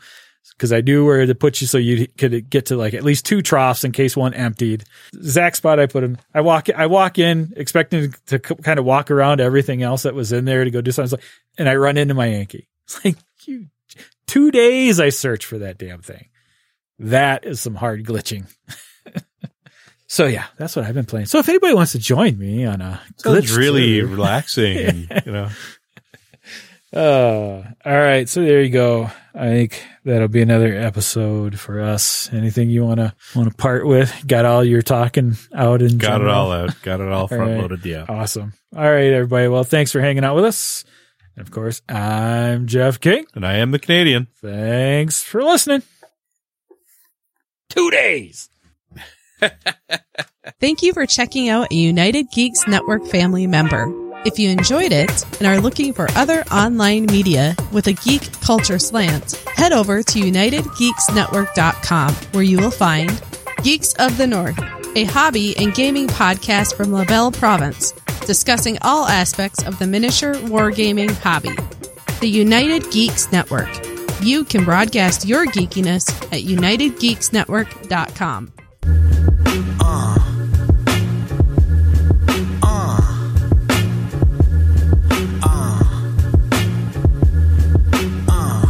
because I knew where to put you so you could get to like at least two troughs in case one emptied. Exact spot I put him. I walk. I walk in expecting to kind of walk around everything else that was in there to go do something. And I run into my Yankee. It's like you. Two days I searched for that damn thing. That is some hard glitching. So yeah, that's what I've been playing. So if anybody wants to join me on a glitch, it's really too. Relaxing, yeah. You know. Uh, all right, so there you go. I think that'll be another episode for us. Anything you wanna wanna part with? Got all your talking out and got general? It all out. Got it all, all front loaded. Right. Yeah, awesome. All right, everybody. Well, thanks for hanging out with us. And of course, I'm Jeff King, and I am the Canadian. Thanks for listening. Two days. Thank you for checking out a United Geeks Network family member. If you enjoyed it and are looking for other online media with a geek culture slant, head over to united geeks network dot com where you will find Geeks of the North, a hobby and gaming podcast from Laval Province, discussing all aspects of the miniature wargaming hobby. The United Geeks Network. You can broadcast your geekiness at united geeks network dot com. Uh. Uh. Uh. Uh.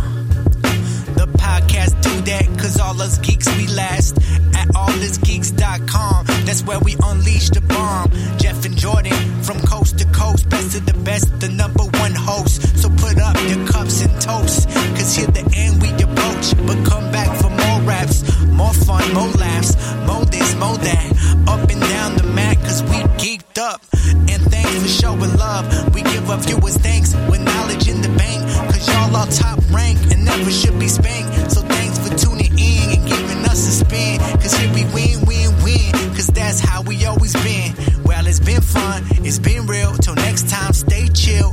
The podcast do that cause all us geeks we last at all is geeks dot com. That's where we unleash the bomb. Jeff and Jordan from coast to coast, best of the best, the number one host. So put up your cups and toast cause here the end we approach. But come back for more raps, more fun, more laughs, more this, more that, up and down the mat, cause we geeked up, and thanks for showing love, we give our viewers thanks, with knowledge in the bank, cause y'all are top rank, and never should be spanked, so thanks for tuning in, and giving us a spin, cause here we win, win, win, cause that's how we always been, well it's been fun, it's been real, till next time stay chill,